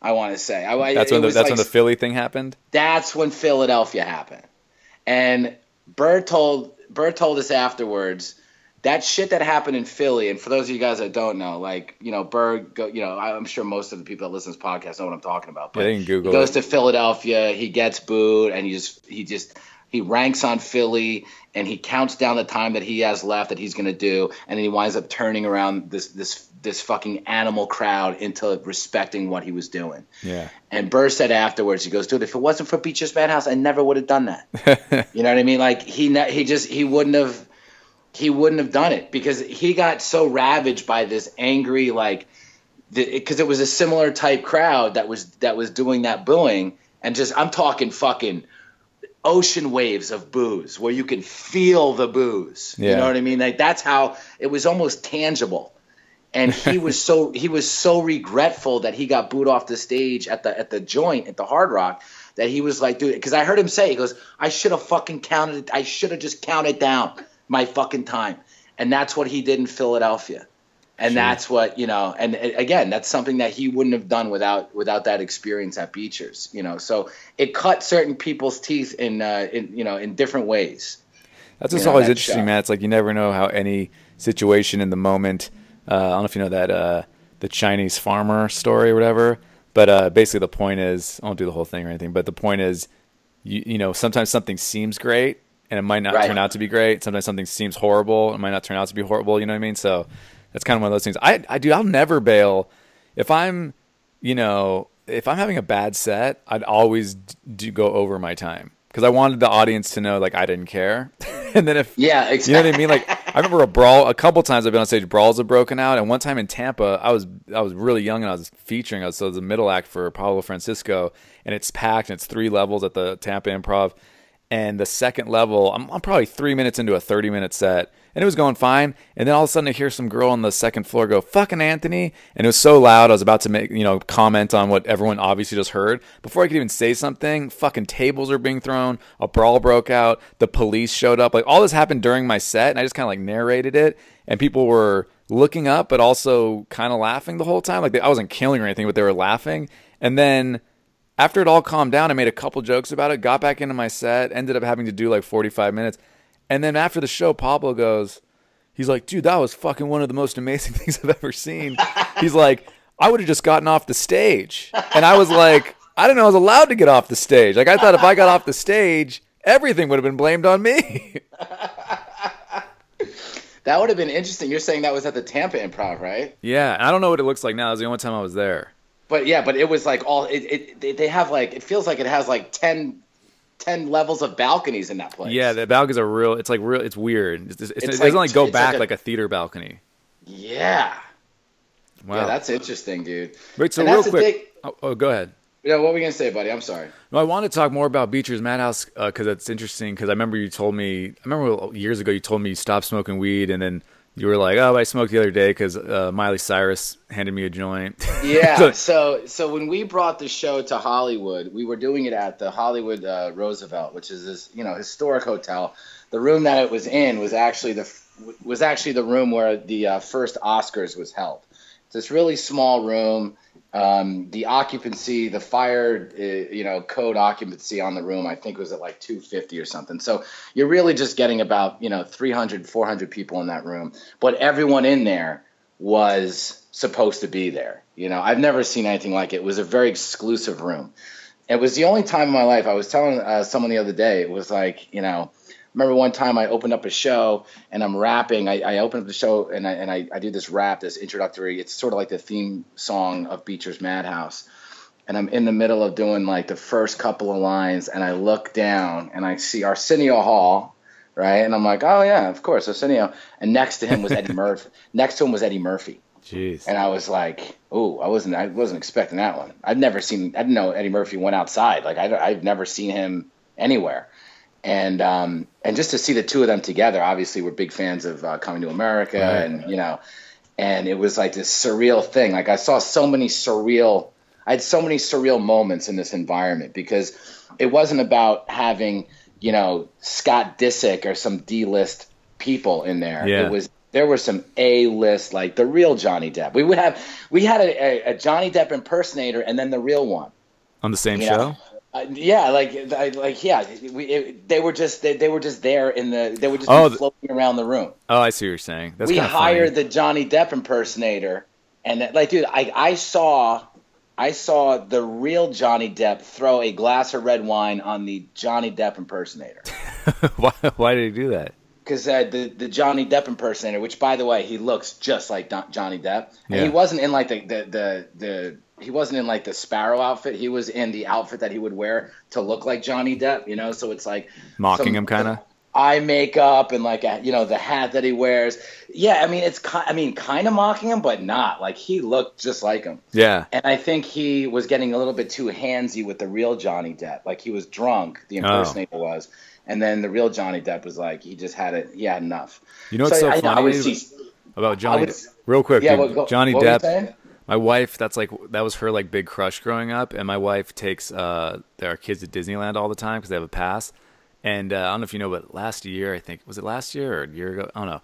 I want to say that's when the Philly thing happened. That's when Philadelphia happened, and Burr told us afterwards that shit that happened in Philly. And for those of you guys that don't know, like, you know, I'm sure most of the people that listen to this podcast know what I'm talking about. But he goes to Philadelphia, he gets booed, and he ranks on Philly, and he counts down the time that he has left that he's going to do, and then he winds up turning around this fucking animal crowd into respecting what he was doing. Yeah. And Burr said afterwards, he goes, "Dude, if it wasn't for Beecher's Madhouse, I never would have done that." You know what I mean? Like he wouldn't have done it because he got so ravaged by this angry, like, because it was a similar type crowd that was doing that booing, and just I'm talking fucking ocean waves of booze where you can feel the booze. Yeah. You know what I mean? Like, that's how it was, almost tangible. And he was so regretful that he got booed off the stage at the Joint at the Hard Rock that he was like, dude, because I heard him say, he goes, "I should have fucking counted. I should have just counted down my fucking time." And that's what he did in Philadelphia. And sure. That's what, you know, and again, that's something that he wouldn't have done without that experience at Beecher's, you know. So it cut certain people's teeth in different ways. That's what's always interesting, man. It's like you never know how any situation in the moment. I don't know if you know that the Chinese farmer story or whatever, but basically the point is, I won't do the whole thing or anything, but the point is, you know, sometimes something seems great and it might not turn out to be great. Sometimes something seems horrible and it might not turn out to be horrible. You know what I mean? So. That's kind of one of those things. I'll never bail. If I'm having a bad set, I'd always go over my time because I wanted the audience to know, like, I didn't care. And then exactly. You know what I mean? Like, I remember a couple times I've been on stage, brawls have broken out. And one time in Tampa, I was really young and I was featuring. So it was the middle act for Pablo Francisco, and it's packed and it's 3 levels at the Tampa Improv. And the second level, I'm probably 3 minutes into a 30-minute set, and it was going fine. And then all of a sudden, I hear some girl on the second floor go, "Fucking Anthony!" And it was so loud, I was about to make, you know, comment on what everyone obviously just heard. Before I could even say something, fucking tables are being thrown. A brawl broke out. The police showed up. Like, all this happened during my set, and I just kind of like narrated it. And people were looking up, but also kind of laughing the whole time. Like, I wasn't killing or anything, but they were laughing. And then, after it all calmed down, I made a couple jokes about it, got back into my set, ended up having to do like 45 minutes. And then after the show, Pablo goes, he's like, "Dude, that was fucking one of the most amazing things I've ever seen." He's like, "I would have just gotten off the stage." And I was like, I don't know, I was allowed to get off the stage. Like, I thought if I got off the stage, everything would have been blamed on me. That would have been interesting. You're saying that was at the Tampa Improv, right? Yeah. I don't know what it looks like now. It was the only time I was there. But yeah, but it was like all they have, like, it feels like it has like 10 levels of balconies in that place. Yeah, the balconies are real. It's like real. It's weird. It doesn't like go back like a theater balcony. Yeah. Wow. Yeah, that's interesting, dude. Wait, so real quick. Oh, go ahead. Yeah, what were we gonna say, buddy? I'm sorry. No, I want to talk more about Beecher's Madhouse because it's interesting. Because I remember years ago you told me you stopped smoking weed, and then. You were like, "Oh, I smoked the other day because Miley Cyrus handed me a joint." Yeah. So when we brought the show to Hollywood, we were doing it at the Hollywood Roosevelt, which is this, you know, historic hotel. The room that it was in was actually the room where the first Oscars was held. It's this really small room. The occupancy, the fire, code occupancy on the room, I think was at like 250 or something. So you're really just getting about, 300, 400 people in that room. But everyone in there was supposed to be there. You know, I've never seen anything like it. It was a very exclusive room. It was the only time in my life. I was telling someone the other day, it was like, you know, I remember one time I opened up a show and I'm rapping. I opened up the show and I do this rap, this introductory. It's sort of like the theme song of Beecher's Madhouse. And I'm in the middle of doing like the first couple of lines and I look down and I see Arsenio Hall. Right. And I'm like, oh, yeah, of course, Arsenio. And next to him was Eddie Murphy. Jeez. And I was like, oh, I wasn't expecting that one. I didn't know Eddie Murphy went outside. Like I've never seen him anywhere. And just to see the two of them together, obviously we're big fans of Coming to America, right, and, you know, and it was like this surreal thing. Like I had so many surreal moments in this environment because it wasn't about having, you know, Scott Disick or some D-list people in there. Yeah. There were some A-list, like the real Johnny Depp. We had a Johnny Depp impersonator and then the real one on the same show. Yeah, they were just floating around the room. Oh, I see what you're saying. That's we hired funny. The Johnny Depp impersonator, and that, like, dude, I saw the real Johnny Depp throw a glass of red wine on the Johnny Depp impersonator. Why did he do that? Because the Johnny Depp impersonator, which, by the way, he looks just like Johnny Depp, and he wasn't in like he wasn't in like the sparrow outfit. He was in the outfit that he would wear to look like Johnny Depp, you know. So it's like mocking him, kind of eye makeup and like a, you know, the hat that he wears. Yeah, I mean kind of mocking him, but not like he looked just like him. Yeah, and I think he was getting a little bit too handsy with the real Johnny Depp. Like he was drunk. The impersonator was. And then the real Johnny Depp was like, he had enough. You know what's so funny about Johnny Depp? Real quick, yeah, Johnny Depp, my wife, that was her like big crush growing up. And my wife takes our kids to Disneyland all the time because they have a pass. And I don't know if you know, but last year, I think, was it last year or a year ago? I don't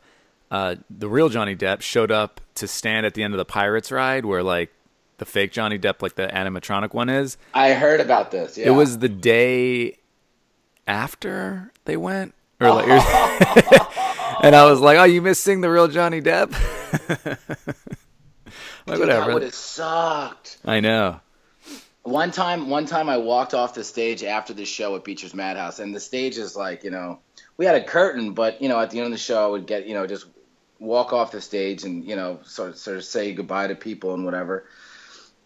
know. The real Johnny Depp showed up to stand at the end of the Pirates ride where like the fake Johnny Depp, like the animatronic one is. I heard about this, yeah. It was the day after they went, or like, and I was like, "Oh, you missed seeing the real Johnny Depp." Like, dude, whatever. That would have sucked. I know. One time, I walked off the stage after the show at Beecher's Madhouse, and the stage is like, you know, we had a curtain, but you know, at the end of the show, I would get, you know, just walk off the stage and, you know, sort of say goodbye to people and whatever.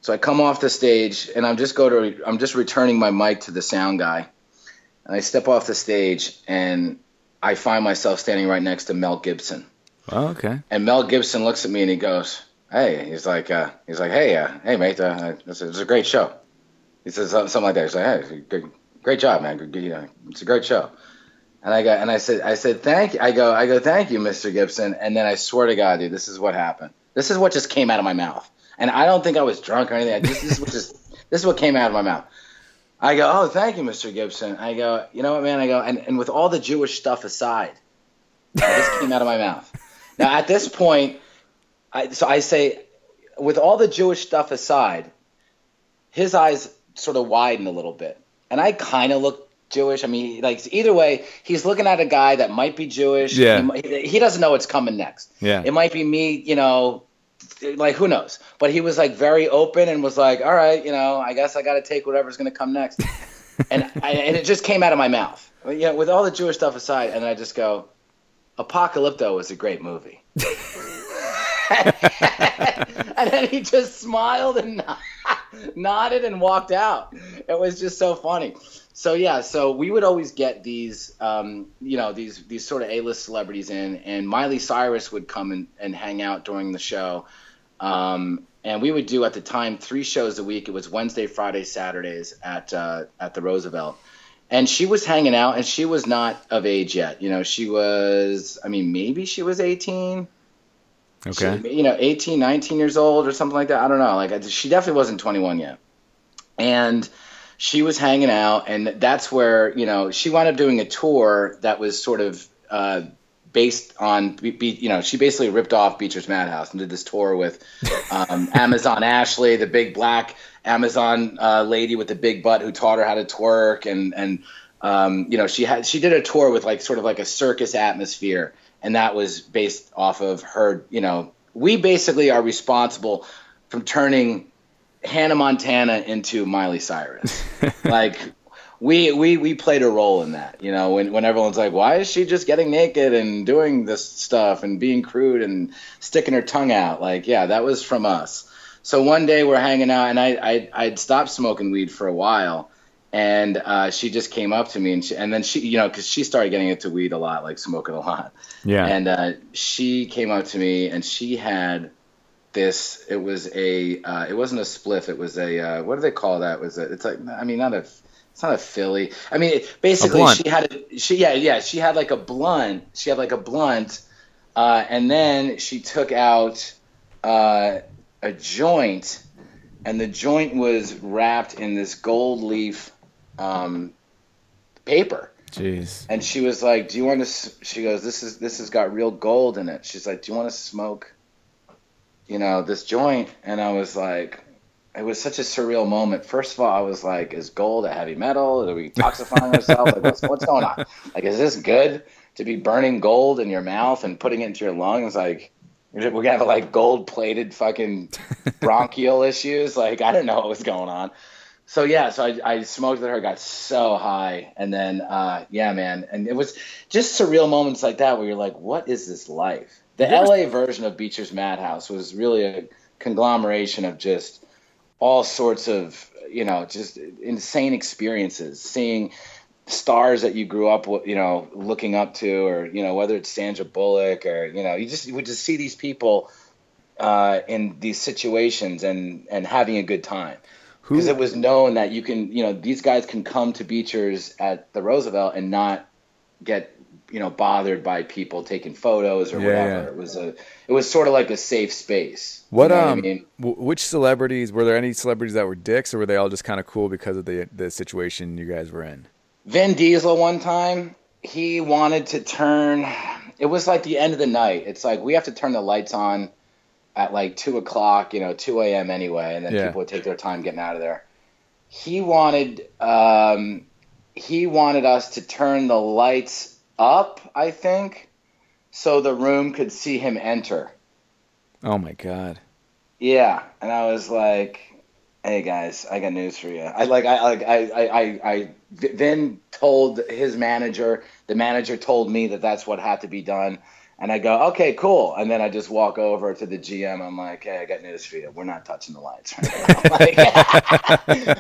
So I come off the stage, and I'm just returning my mic to the sound guy. And I step off the stage, and I find myself standing right next to Mel Gibson. Oh, okay. And Mel Gibson looks at me, and he goes, "Hey," he's like, "Hey, mate, it's a great show." He says something like that. He's like, "Hey, great job, man. It's a great show." And I said, "Thank you." I go, "Thank you, Mr. Gibson." And then I swear to God, dude, this is what happened. This is what just came out of my mouth. And I don't think I was drunk or anything. This is what came out of my mouth. I go, "Oh, thank you, Mr. Gibson." I go, "You know what, man?" I go, and with all the Jewish stuff aside, this came out of my mouth. Now, at this point, I say, with all the Jewish stuff aside, his eyes sort of widen a little bit. And I kind of look Jewish. I mean, like, either way, he's looking at a guy that might be Jewish. Yeah. He doesn't know what's coming next. Yeah. It might be me, you know. Like, who knows? But he was like very open and was like, "All right, you know, I guess I got to take whatever's going to come next." and it just came out of my mouth. But yeah, with all the Jewish stuff aside, and I just go, "Apocalypto was a great movie." And then he just smiled and nodded and walked out. It was just so funny. So yeah, so we would always get these, you know, these sort of A-list celebrities in, and Miley Cyrus would come and hang out during the show, and we would do at the time 3 shows a week. It was Wednesday, Friday, Saturdays at the Roosevelt, and she was hanging out, and she was not of age yet. You know, she was, I mean, maybe she was 18. Okay. She, you know, 18, 19 years old or something like that. I don't know. Like, she definitely wasn't 21 yet, and she was hanging out, and that's where, you know, she wound up doing a tour that was sort of based on, you know, she basically ripped off Beecher's Madhouse and did this tour with Amazon Ashley, the big black Amazon lady with the big butt who taught her how to twerk, and you know, she did a tour with like sort of like a circus atmosphere, and that was based off of her. You know, we basically are responsible from turning Hannah Montana into Miley Cyrus. Like, we played a role in that, you know, when everyone's like, why is she just getting naked and doing this stuff and being crude and sticking her tongue out? Like, yeah, that was from us. So one day we're hanging out, and I'd stopped smoking weed for a while, and she just came up to me, and then she, you know, because she started getting into weed a lot, like smoking a lot. Yeah. And she came up to me, and she had this. It was a. It wasn't a spliff. It was a. What do they call that? It's like, I mean, not a. It's not a Philly. I mean, basically, she had like a blunt. She had like a blunt, and then she took out a joint, and the joint was wrapped in this gold leaf paper. Jeez. And she was like, "Do you want to?" She goes, "This has got real gold in it." She's like, "Do you want to smoke, you know, this joint?" And I was like. It was such a surreal moment. First of all, I was like, is gold a heavy metal? Are we toxifying ourselves? Like, what's going on? Like, is this good to be burning gold in your mouth and putting it into your lungs? Like, we're going to have, like, gold-plated fucking bronchial issues? Like, I didn't know what was going on. So, yeah, so I smoked with her, got so high. And then, yeah, man. And it was just surreal moments like that where you're like, what is this life? The L.A. version of Beecher's Madhouse was really a conglomeration of just – all sorts of, you know, just insane experiences, seeing stars that you grew up with, you know, looking up to, or, you know, whether it's Sandra Bullock or, you know, you would just see these people in these situations and having a good time. Because it was known that you can, you know, these guys can come to Beecher's at the Roosevelt and not get, you know, bothered by people taking photos or whatever. Yeah. It was sort of like a safe space. Which celebrities, were there any celebrities that were dicks, or were they all just kind of cool because of the situation you guys were in? Vin Diesel one time, he wanted to turn, it was like the end of the night. It's like, we have to turn the lights on at like 2 o'clock, you know, 2 a.m. anyway. And then people would take their time getting out of there. He wanted us to turn the lights up, I think, so the room could see him enter. Oh my God. Yeah. And I was like, hey guys, I got news for you. I then told his manager, the manager told me that that's what had to be done. And I go, okay, cool. And then I just walk over to the GM. I'm like, hey, I got news for you. We're not touching the lights right now.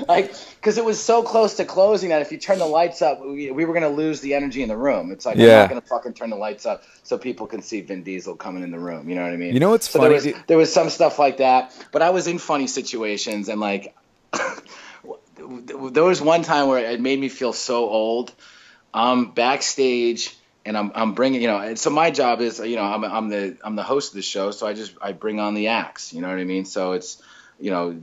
Like, because it was so close to closing that if you turn the lights up, we were going to lose the energy in the room. It's like, we're not going to fucking turn the lights up so people can see Vin Diesel coming in the room. You know what I mean? You know what's funny? There was some stuff like that. But I was in funny situations. And, like, there was one time where it made me feel so old. Backstage. And I'm bringing, you know, and so my job is, you know, I'm the host of the show, so I bring on the acts, you know what I mean? So it's, you know,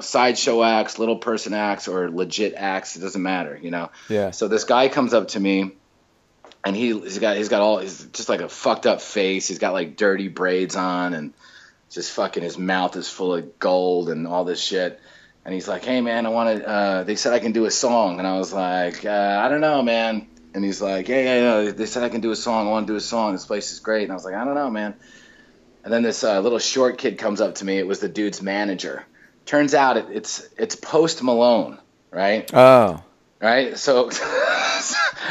sideshow acts, little person acts, or legit acts, it doesn't matter, you know. Yeah. So this guy comes up to me, and he's got just like a fucked up face. He's got like dirty braids on, and just fucking his mouth is full of gold and all this shit. And he's like, hey man, I want to. They said I can do a song, and I was like, I don't know, man. And he's like, yeah, they said I can do a song. I want to do a song. This place is great. And I was like, I don't know, man. And then this little short kid comes up to me. It was the dude's manager. Turns out it's Post Malone, right? Oh. Right? So,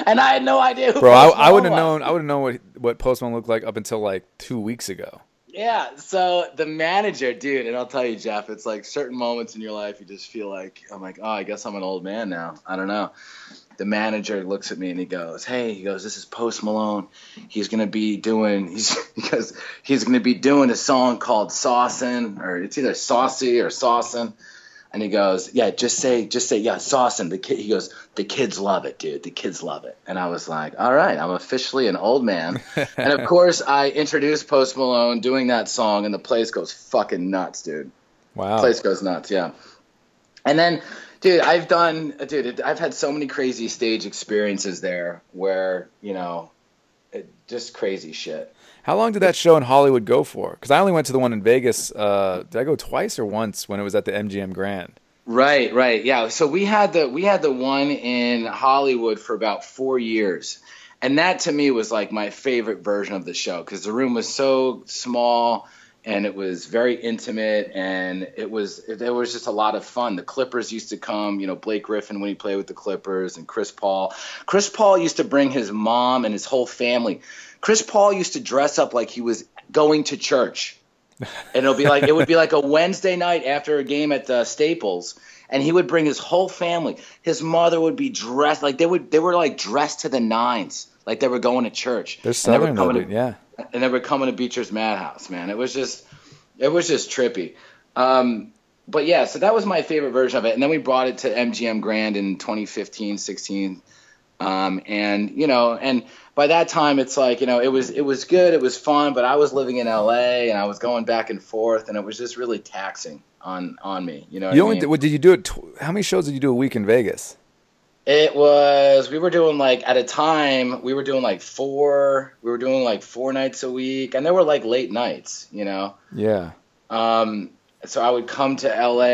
and I had no idea who I wouldn't have known. I wouldn't know what Post Malone looked like up until like 2 weeks ago. Yeah, so the manager, dude, and I'll tell you, Jeff, it's like certain moments in your life you just feel like, I'm like, oh, I guess I'm an old man now. I don't know. The manager looks at me and he goes, hey, he goes, this is Post Malone. He's going to be doing a song called Saucin', or it's either Saucy or Saucin'. And he goes, yeah, just say, yeah, Saucin'. The kid, he goes, the kids love it, dude. The kids love it. And I was like, all right, I'm officially an old man. And of course, I introduced Post Malone doing that song, and the place goes fucking nuts, dude. Wow. The place goes nuts, yeah. And then, dude, I've had so many crazy stage experiences there where, you know, just crazy shit. How long did that show in Hollywood go for? Because I only went to the one in Vegas. Did I go twice or once when it was at the MGM Grand? Right, yeah. So we had the one in Hollywood for about 4 years, and that to me was like my favorite version of the show because the room was so small. and it was very intimate, and there was just a lot of fun. The Clippers used to come, you know, Blake Griffin when he played with the Clippers, and Chris Paul. Chris Paul used to bring his mom and his whole family. Chris Paul used to dress up like he was going to church. And it would be like a Wednesday night after a game at Staples, and he would bring his whole family. His mother would be dressed like they were like dressed to the nines, like they were going to church. They're Southern, yeah. And they were coming to Beecher's Madhouse, man. It was just trippy. But yeah, so that was my favorite version of it. And then we brought it to MGM Grand in 2015, 16. And by that time it's like, you know, it was good. It was fun, but I was living in LA and I was going back and forth, and it was just really taxing on me. You know, did you do it? How many shows did you do a week in Vegas? We were doing like 4 nights a week, and they were like late nights, you know? Yeah. So I would come to LA,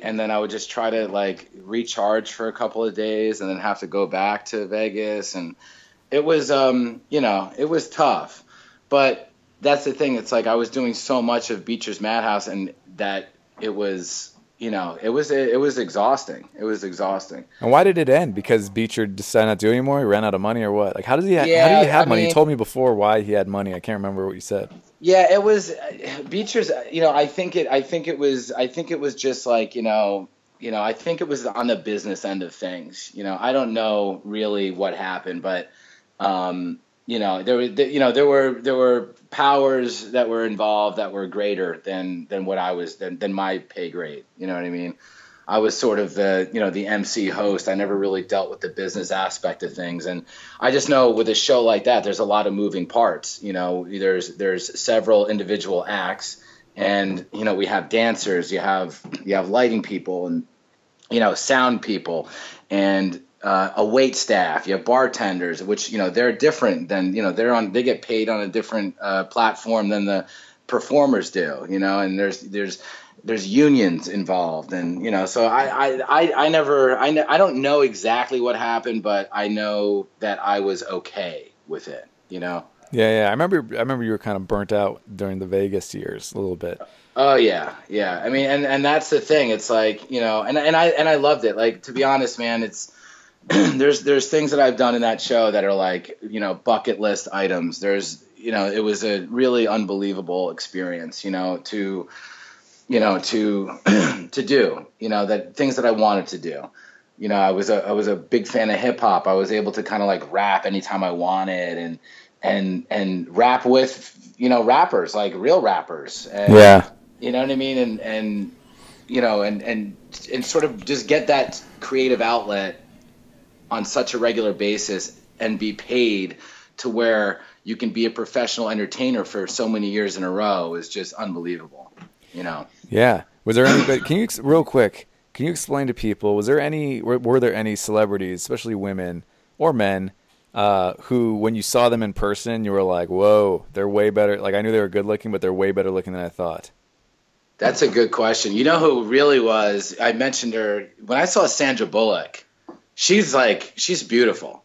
and then I would just try to like recharge for a couple of days and then have to go back to Vegas. And it was, it was tough, but that's the thing. It's like, I was doing so much of Beecher's Madhouse, and that it was, you know, it was exhausting. It was exhausting. And why did it end? Because Beecher decided not to do it anymore? He ran out of money, or what? Like, how did he have money? He told me before why he had money. I can't remember what you said. Yeah, it was Beecher's. You know, I think it was just like, you know, I think it was on the business end of things. You know, I don't know really what happened, but there were powers that were involved that were greater than what I was than my pay grade. You know what I mean? I was sort of the MC host. I never really dealt with the business aspect of things. And I just know with a show like that, there's a lot of moving parts. You know, there's several individual acts, and, you know, we have dancers, you have lighting people, and, you know, sound people, and a wait staff, you have bartenders, which, you know, they're different than, you know, they get paid on a different platform than the performers do, you know, and there's unions involved, and, you know, so I don't know exactly what happened, but I know that I was okay with it, you know? Yeah. I remember you were kind of burnt out during the Vegas years a little bit. Oh yeah. Yeah. I mean, and that's the thing. It's like, you know, and I loved it. Like, to be honest, man, it's, there's things that I've done in that show that are like, you know, bucket list items. There's, you know, it was a really unbelievable experience, you know, to do, you know, that things that I wanted to do. You know, I was a big fan of hip hop. I was able to kind of like rap anytime I wanted, and rap with, you know, rappers, like real rappers. And, yeah. You know what I mean? And you know, and sort of just get that creative outlet on such a regular basis, and be paid to where you can be a professional entertainer for so many years in a row is just unbelievable. You know? Yeah. Was there anybody, can you explain to people, were there any celebrities, especially women or men, who, when you saw them in person, you were like, whoa, they're way better. Like, I knew they were good looking, but they're way better looking than I thought. That's a good question. You know who really was, I mentioned her when I saw Sandra Bullock. She's like, she's beautiful.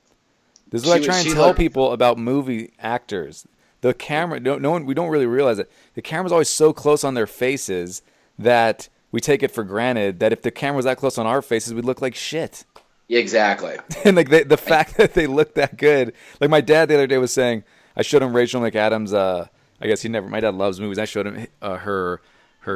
This is what I try and tell people about movie actors. The camera, no one, we don't really realize it. The camera's always so close on their faces that we take it for granted that if the camera was that close on our faces, we'd look like shit. Exactly. And like the fact that they look that good. Like my dad the other day was saying, I showed him Rachel McAdams. I guess my dad loves movies. I showed him her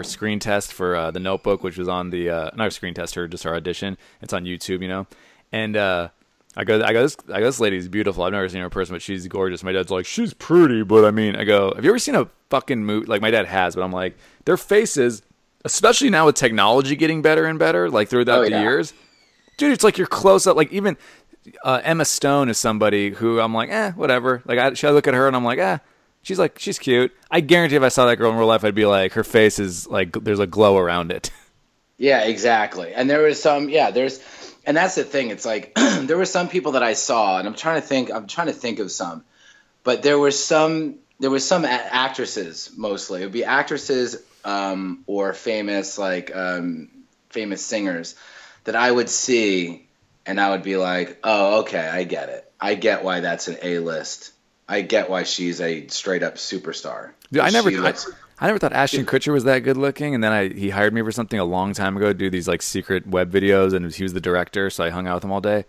screen test for The Notebook, which was on the, not her screen test, her audition. It's on YouTube, you know. And, I go, this lady's beautiful. I've never seen her in person, but she's gorgeous. My dad's like, she's pretty, but I mean, I go, have you ever seen a fucking movie? Like, my dad has, but I'm like, their faces, especially now with technology getting better and better, like throughout the years, dude, it's like you're close up. Like, even Emma Stone is somebody who I'm like, whatever. Like, I look at her and I'm like, she's cute. I guarantee if I saw that girl in real life, I'd be like, her face is like, there's a glow around it. Yeah, exactly. And there was some, and that's the thing. It's like there were some people that I saw, and I'm trying to think of some, but there were some actresses mostly. It would be actresses or famous, like famous singers that I would see, and I would be like, oh, okay, I get it. I get why that's an A-list I get why she's a straight up superstar. Dude, I never thought Ashton Kutcher was that good looking, and then he hired me for something a long time ago to do these like secret web videos, and he was the director, so I hung out with him all day.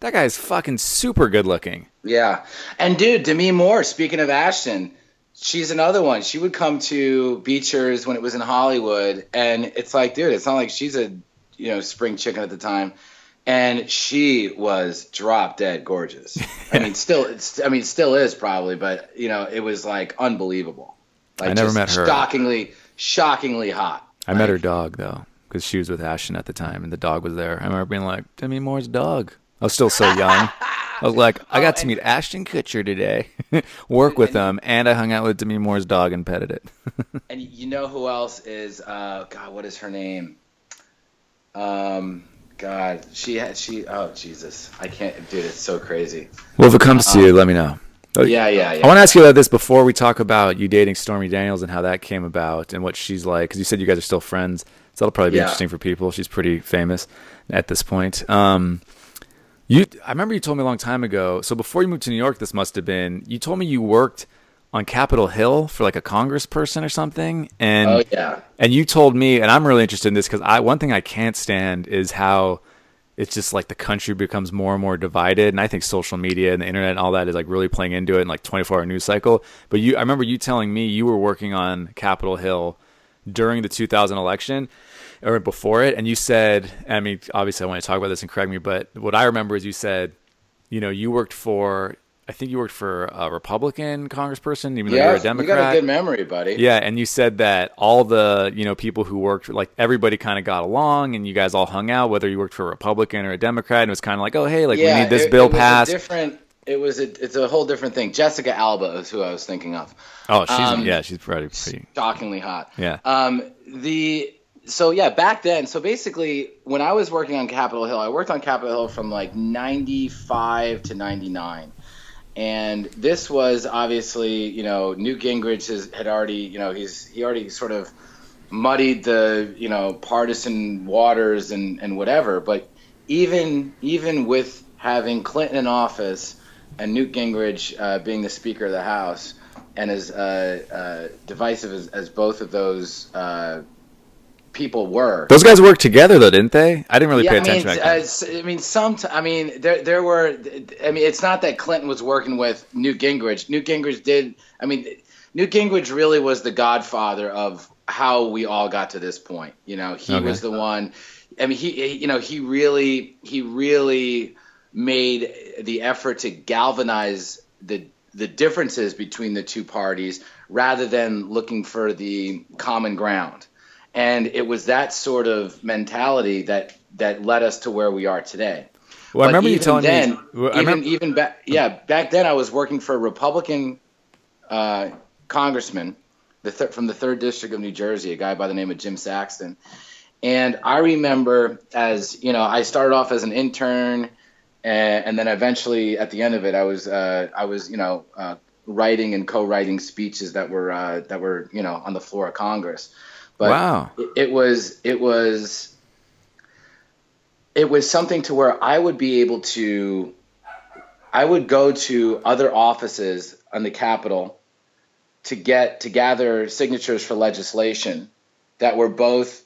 That guy is fucking super good looking. Yeah. And dude, Demi Moore, speaking of Ashton, she's another one. She would come to Beecher's when it was in Hollywood, and it's like, dude, it's not like she's a, you know, spring chicken at the time. And she was drop dead gorgeous. I mean, still is probably, but you know, it was like unbelievable. Like, I never met her. Shockingly hot. I met her dog though, because she was with Ashton at the time, and the dog was there. I remember being like, Demi Moore's dog. I was still so young. I was like, I got to meet Ashton Kutcher today, work with him, and I hung out with Demi Moore's dog and petted it. And you know who else is? God, what is her name? God, she. Oh, Jesus, I can't, dude. It's so crazy. Well, if it comes to you, let me know. Yeah. I want to ask you about this before we talk about you dating Stormy Daniels and how that came about and what she's like, because you said you guys are still friends, so that'll probably be interesting for people. She's pretty famous at this point. I remember you told me a long time ago. So before you moved to New York, this must have been. You told me you worked on Capitol Hill for like a congressperson or something, and and you told me, and I'm really interested in this because one thing I can't stand is how it's just like the country becomes more and more divided, and I think social media and the internet and all that is like really playing into it in like 24-hour news cycle. But I remember you telling me you were working on Capitol Hill during the 2000 election. Or before it, and you said, I mean, obviously I want to talk about this and correct me, but what I remember is you said, you know, you worked for a Republican congressperson, even though you're a Democrat. You got a good memory, buddy. Yeah, and you said that all the, you know, people who worked, like everybody kind of got along, and you guys all hung out, whether you worked for a Republican or a Democrat, and it was kind of like, oh, hey, like we need this bill passed. It's a whole different thing. Jessica Alba is who I was thinking of. Oh, she's pretty shockingly hot. Yeah. Back then, so basically when I was working on Capitol Hill, I worked on Capitol Hill from like 95 to 99. And this was obviously, you know, Newt Gingrich had already, you know, he already sort of muddied the, you know, partisan waters and whatever. But even with having Clinton in office and Newt Gingrich being the Speaker of the House, and as divisive as both of those people were. Those guys worked together though, didn't they? I didn't really pay attention back then. It's not that Clinton was working with Newt Gingrich. Newt Gingrich really was the godfather of how we all got to this point. You know, he was the one, I mean, he really made the effort to galvanize the differences between the two parties rather than looking for the common ground. And it was that sort of mentality that led us to where we are today. Well, but I remember you telling me. Back then I was working for a Republican congressman from the 3rd District of New Jersey, a guy by the name of Jim Saxton. And I remember, as you know, I started off as an intern, and then eventually at the end of it, I was writing and co-writing speeches that were you know on the floor of Congress. But it was something to where I would be able to, I would go to other offices on the Capitol to gather signatures for legislation that were both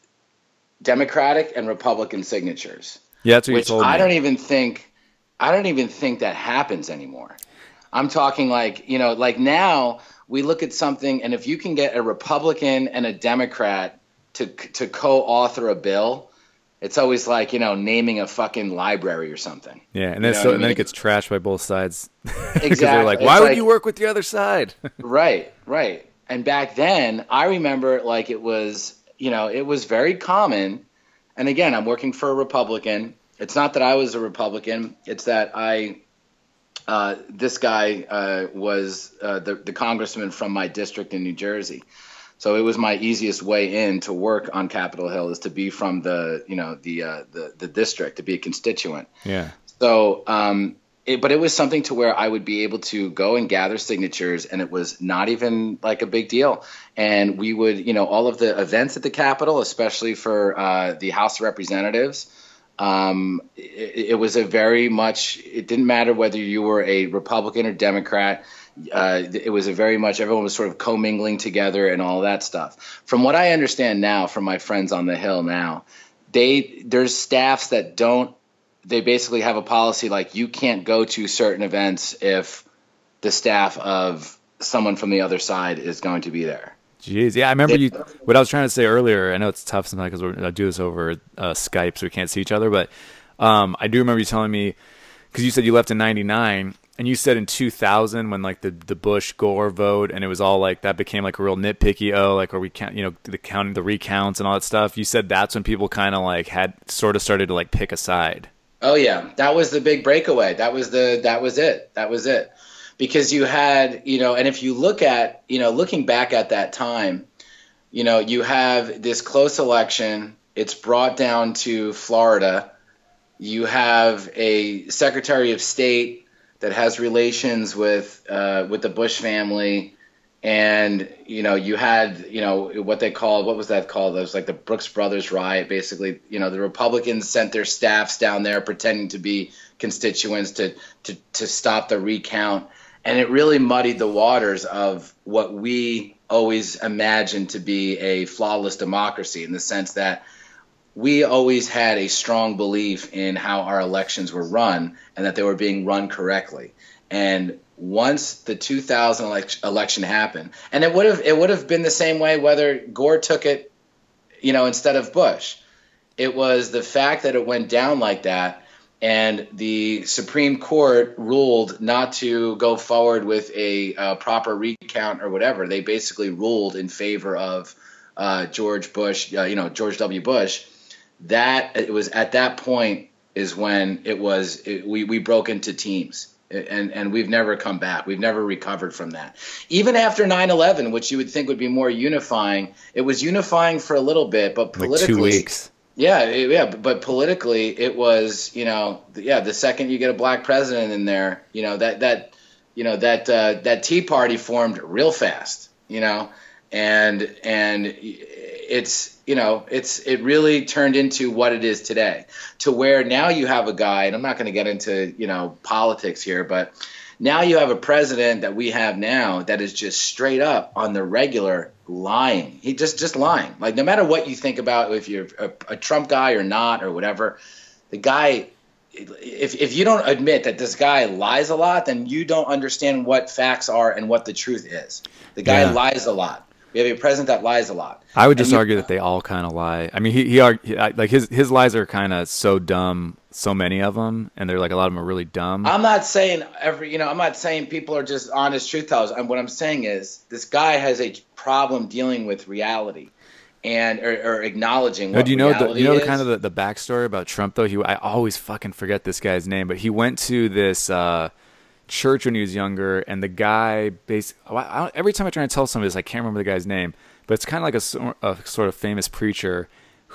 Democratic and Republican signatures. Yeah, that's what you told me. I don't even think that happens anymore. I'm talking like, you know, like now we look at something, and if you can get a Republican and a Democrat to co-author a bill, it's always like, you know, naming a fucking library or something. Yeah, and then then it gets trashed by both sides. Exactly. Because they're like, why would you work with the other side? Right. And back then, I remember like it was, you know, it was very common. And again, I'm working for a Republican. It's not that I was a Republican. It's that this guy was the congressman from my district in New Jersey, so it was my easiest way in to work on Capitol Hill is to be from the, you know, the district, to be a constituent. Yeah. So, but it was something to where I would be able to go and gather signatures, and it was not even like a big deal. And we would, you know, all of the events at the Capitol, especially for the House of Representatives. It was a very much, it didn't matter whether you were a Republican or Democrat, it was a very much, everyone was sort of commingling together and all that stuff. From what I understand now from my friends on the Hill now, there's staffs that don't, they basically have a policy like you can't go to certain events if the staff of someone from the other side is going to be there. Jeez. Yeah, I remember you. What I was trying to say earlier, I know it's tough sometimes because I do this over Skype, so we can't see each other. But I do remember you telling me, because you said you left in 99, and you said in 2000 when like the Bush-Gore vote, and it was all like that became like a real nitpicky, or we can't, the recounts and all that stuff. You said that's when people kind of like had sort of started to like pick a side. Oh yeah, that was the big breakaway. That was it. Because you had, and if you look at, looking back at that time, you have this close election. It's brought down to Florida. You have a Secretary of State that has relations with the Bush family, and you had what was that called? It was like the Brooks Brothers riot, basically. The Republicans sent their staffs down there pretending to be constituents to stop the recount. And it really muddied the waters of what we always imagined to be a flawless democracy, in the sense that we always had a strong belief in how our elections were run and that they were being run correctly. And once the 2000 election happened, and it would have been the same way whether Gore took it, instead of Bush. It was the fact that it went down like that, and the Supreme Court ruled not to go forward with a proper recount or whatever. They basically ruled in favor of George W. Bush. That it was at that point is when we broke into teams, and we've never come back. We've never recovered from that. Even after 9/11, which you would think would be more unifying, it was unifying for a little bit, but politically, like 2 weeks. Yeah, but politically, it was, the second you get a black president in there, that Tea Party formed real fast, and it's, it really turned into what it is today, to where now you have a guy, and I'm not going to get into, politics here, but now you have a president that we have now that is just straight up on the regular lying. He just lying. Like, no matter what you think about, if you're a Trump guy or not or whatever, the guy, if you don't admit that this guy lies a lot, then you don't understand what facts are and what the truth is. The guy lies a lot. We have a president that lies a lot. I would just argue that they all kind of lie. I mean, he like his lies are kind of so dumb. So many of them, and they're like, a lot of them are really dumb. I'm not saying I'm not saying people are just honest truth tellers. What I'm saying is this guy has a problem dealing with reality, and or acknowledging what reality is. The kind of the backstory about Trump though. I always fucking forget this guy's name, but he went to this church when he was younger, and the guy basically, every time I try to tell somebody this, I can't remember the guy's name, but it's kind of like a sort of famous preacher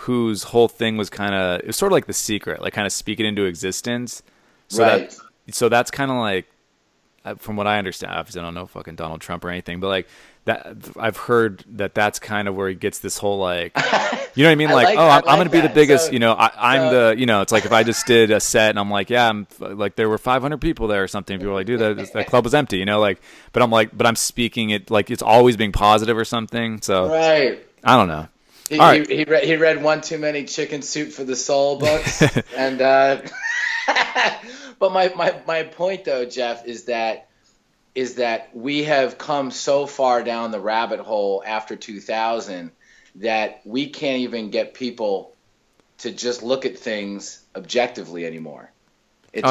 whose whole thing was it was sort of like The Secret, like kind of speak it into existence. So right. So that's kind of like, from what I understand, obviously I don't know fucking Donald Trump or anything, but like that, I've heard that that's kind of where he gets this whole like, you know what I mean? Like, I'm going to be the biggest, it's like if I just did a set and I'm like, there were 500 people there or something. People are like, dude, that club was empty, but I'm like, but I'm speaking it like it's always being positive or something. So right. I don't know. He read one too many Chicken Soup for the Soul books, and but my point though, Jeff, is that we have come so far down the rabbit hole after 2000 that we can't even get people to just look at things objectively anymore. That's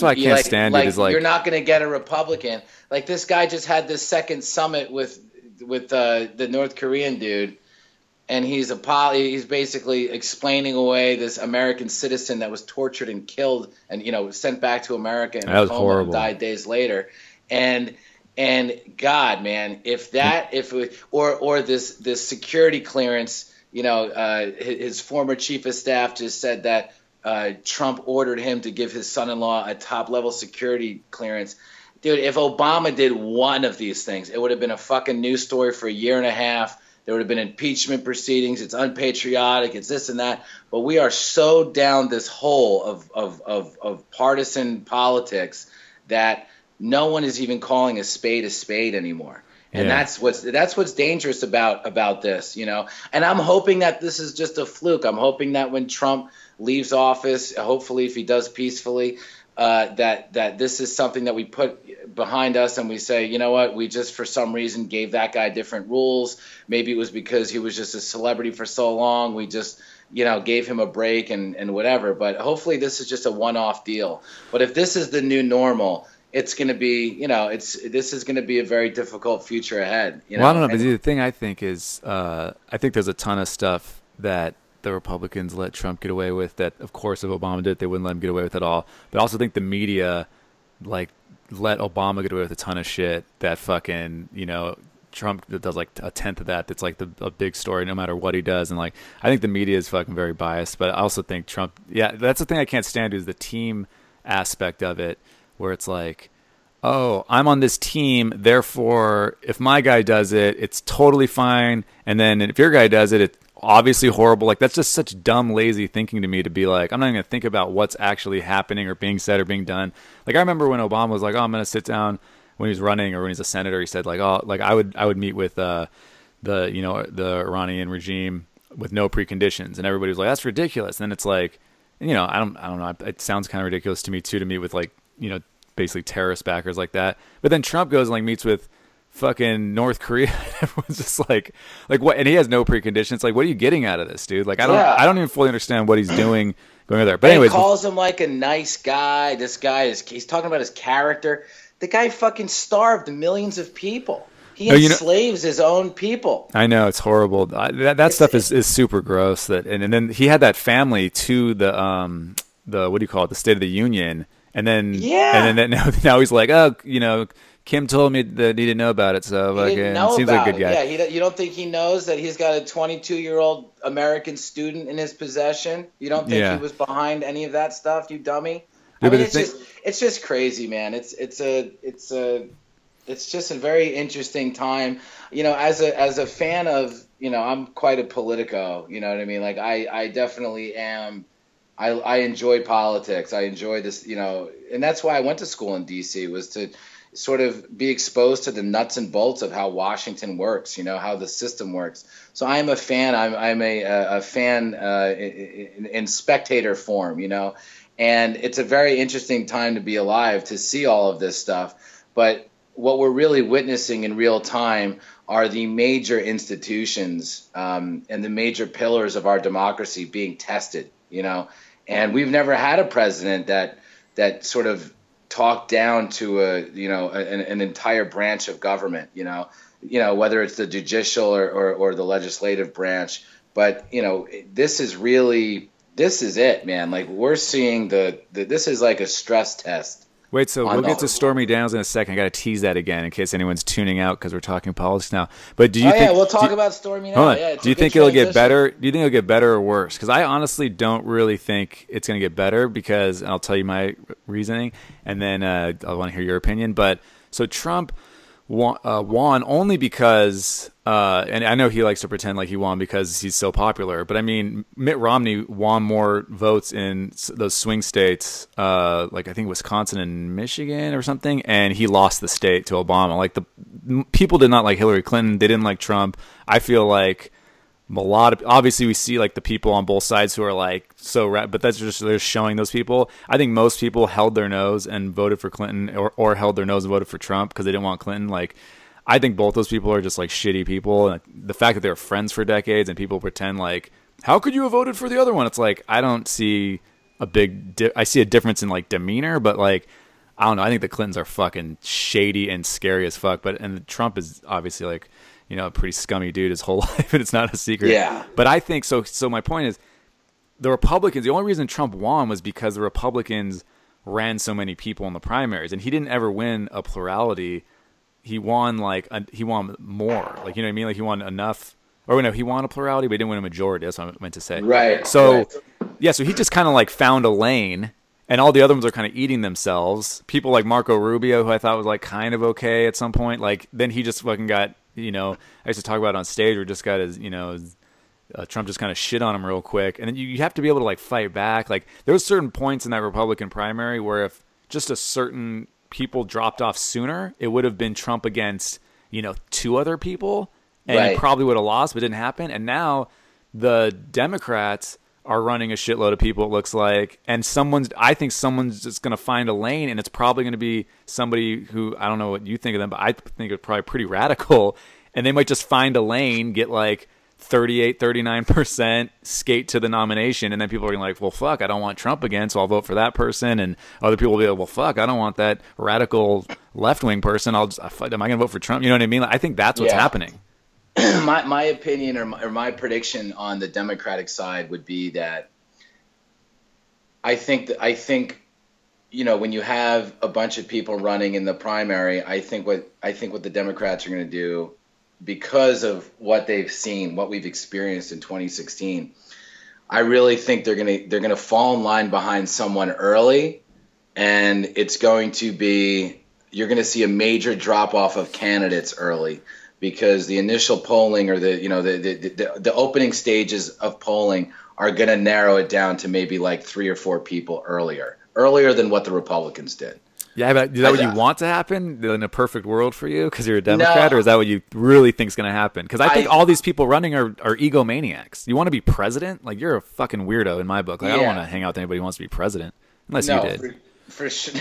why I can't stand it. Is like you're not going to get a Republican. Like this guy just had this second summit with the North Korean dude. And he's basically explaining away this American citizen that was tortured and killed and sent back to America and was horrible. Died days later. And God, man, if this security clearance, his former chief of staff just said that Trump ordered him to give his son-in-law a top-level security clearance. Dude, if Obama did one of these things, it would have been a fucking news story for a year and a half. There would have been impeachment proceedings. It's unpatriotic. It's this and that. But we are so down this hole of partisan politics that no one is even calling a spade anymore. And that's what's dangerous about this, you know. And I'm hoping that this is just a fluke. I'm hoping that when Trump leaves office, hopefully if he does peacefully, that this is something that we put behind us and we say, you know what, we just for some reason gave that guy different rules. Maybe it was because he was just a celebrity for so long. We just, you know, gave him a break and whatever. But hopefully this is just a one-off deal. But if this is the new normal, it's going to be, you know, this is going to be a very difficult future ahead. You know? Well, I don't know, but the thing I think is, I think there's a ton of stuff that the Republicans let Trump get away with that, of course, if Obama did, they wouldn't let him get away with at all. But I also think the media, like, let Obama get away with a ton of shit that fucking, you know, Trump does like a tenth of that. That's like a big story, no matter what he does. And like, I think the media is fucking very biased, but I also think Trump, yeah, that's the thing I can't stand is the team aspect of it. Where it's like, oh, I'm on this team, therefore, if my guy does it, it's totally fine. And then if your guy does it, it's obviously horrible. Like, that's just such dumb, lazy thinking to me to be like, I'm not even going to think about what's actually happening or being said or being done. Like, I remember when Obama was like, oh, I'm going to sit down when he was running or when he's a senator. He said, like, oh, like I would meet with the, you know, the Iranian regime with no preconditions. And everybody was like, that's ridiculous. And then it's like, you know, I don't know. It sounds kind of ridiculous to me, too, to meet with, like, you know, basically terrorist backers like that. But then Trump goes and like meets with fucking North Korea. Everyone's just like what? And he has no preconditions. Like, what are you getting out of this, dude? Like, I don't even fully understand what he's doing going over there. But anyways, he calls him like a nice guy. This guy he's talking about his character. The guy fucking starved millions of people. He enslaves his own people. I know, it's horrible. That stuff is super gross. And then he had that family to the what do you call it? The State of the Union. And then now he's like, oh, you know, Kim told me that he didn't know about it, so he didn't know seems about like a good guy. Yeah, you don't think he knows that he's got a 22-year-old American student in his possession? You don't think he was behind any of that stuff, you dummy? Yeah, I mean, it's just crazy, man. It's just a very interesting time. You know, as a fan of, you know, I'm quite a politico. You know what I mean? Like I definitely am. I enjoy politics. I enjoy this, you know, and that's why I went to school in D.C. was to sort of be exposed to the nuts and bolts of how Washington works, you know, how the system works. So I am a fan. I'm a fan in spectator form, you know, and it's a very interesting time to be alive to see all of this stuff. But what we're really witnessing in real time are the major institutions and the major pillars of our democracy being tested, you know. And we've never had a president that sort of talked down to an entire branch of government, you know, whether it's the judicial or the legislative branch. But, you know, this is it, man. Like we're seeing this is like a stress test. Wait, so we'll get to Stormy Daniels in a second. I got to tease that again in case anyone's tuning out because we're talking politics now. But do you think we'll talk about Stormy now? Yeah, do you think it'll get better? Do you think it'll get better or worse? Because I honestly don't really think it's going to get better because I'll tell you my reasoning and then I want to hear your opinion. But so Trump won only because and I know he likes to pretend like he won because he's so popular. But I mean, Mitt Romney won more votes in those swing states, like I think Wisconsin and Michigan or something. And he lost the state to Obama. Like the people did not like Hillary Clinton. They didn't like Trump. I feel like a lot of obviously we see like the people on both sides who are like so. But that's just they're showing those people. I think most people held their nose and voted for Clinton or held their nose and voted for Trump because they didn't want Clinton. Like, I think both those people are just like shitty people. And the fact that they were friends for decades and people pretend like, how could you have voted for the other one? It's like, I don't see a big, I see a difference in like demeanor, but like, I don't know. I think the Clintons are fucking shady and scary as fuck. And Trump is obviously like, you know, a pretty scummy dude his whole life and it's not a secret. Yeah. But I think, so my point is the Republicans, the only reason Trump won was because the Republicans ran so many people in the primaries and he didn't ever win a plurality. He won he won more, like, you know what I mean? Like he won enough, or no, he won a plurality, but he didn't win a majority. That's what I meant to say. Right. So he just kind of like found a lane, and all the other ones are kind of eating themselves. People like Marco Rubio, who I thought was like kind of okay at some point, like then he just fucking got, you know, I used to talk about it on stage, or just got his, you know, Trump just kind of shit on him real quick, and then you have to be able to like fight back. Like there was certain points in that Republican primary where if just a certain people dropped off sooner, it would have been Trump against, you know, two other people, and he probably would have lost, but it didn't happen. And now the Democrats are running a shitload of people, it looks like, and I think someone's just going to find a lane, and it's probably going to be somebody who, I don't know what you think of them, but I think it's probably pretty radical, and they might just find a lane, get like 38, 39%, skate to the nomination, and then people are going to be like, well, fuck, I don't want Trump again, so I'll vote for that person, and other people will be like, well, fuck, I don't want that radical left-wing person, am I going to vote for Trump? You know what I mean? Like, I think that's what's happening. My opinion or my prediction on the Democratic side would be that I think you know, when you have a bunch of people running in the primary, I think what the Democrats are going to do, because of what they've seen, what we've experienced in 2016, I really think they're going to fall in line behind someone early, and you're going to see a major drop off of candidates early. Because the initial polling, or the opening stages of polling, are going to narrow it down to maybe like 3 or 4 people earlier than what the Republicans did. Yeah, but is that what you want to happen in a perfect world for you, because you're a Democrat, or is that what you really think is going to happen? Because I think all these people running are egomaniacs. You want to be president? Like, you're a fucking weirdo in my book. Like, I don't want to hang out with anybody who wants to be president, unless you did. For sure.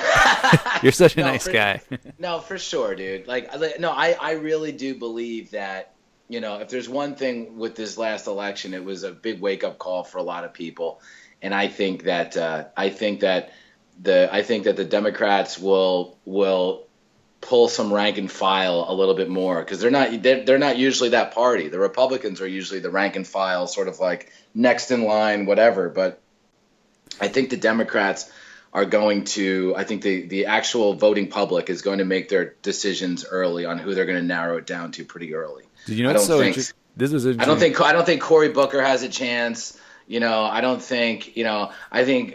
You're such a nice guy. No, for sure, dude. I really do believe that, you know, if there's one thing with this last election, it was a big wake-up call for a lot of people. And I think that the Democrats will pull some rank and file a little bit more, because they're not usually that party. The Republicans are usually the rank and file, sort of like next in line, whatever. But I think the Democrats are going to, I think the actual voting public is going to make their decisions early on who they're going to narrow it down to pretty early. Did you know what's so interesting? This was interesting. I don't think Cory Booker has a chance. You know, I think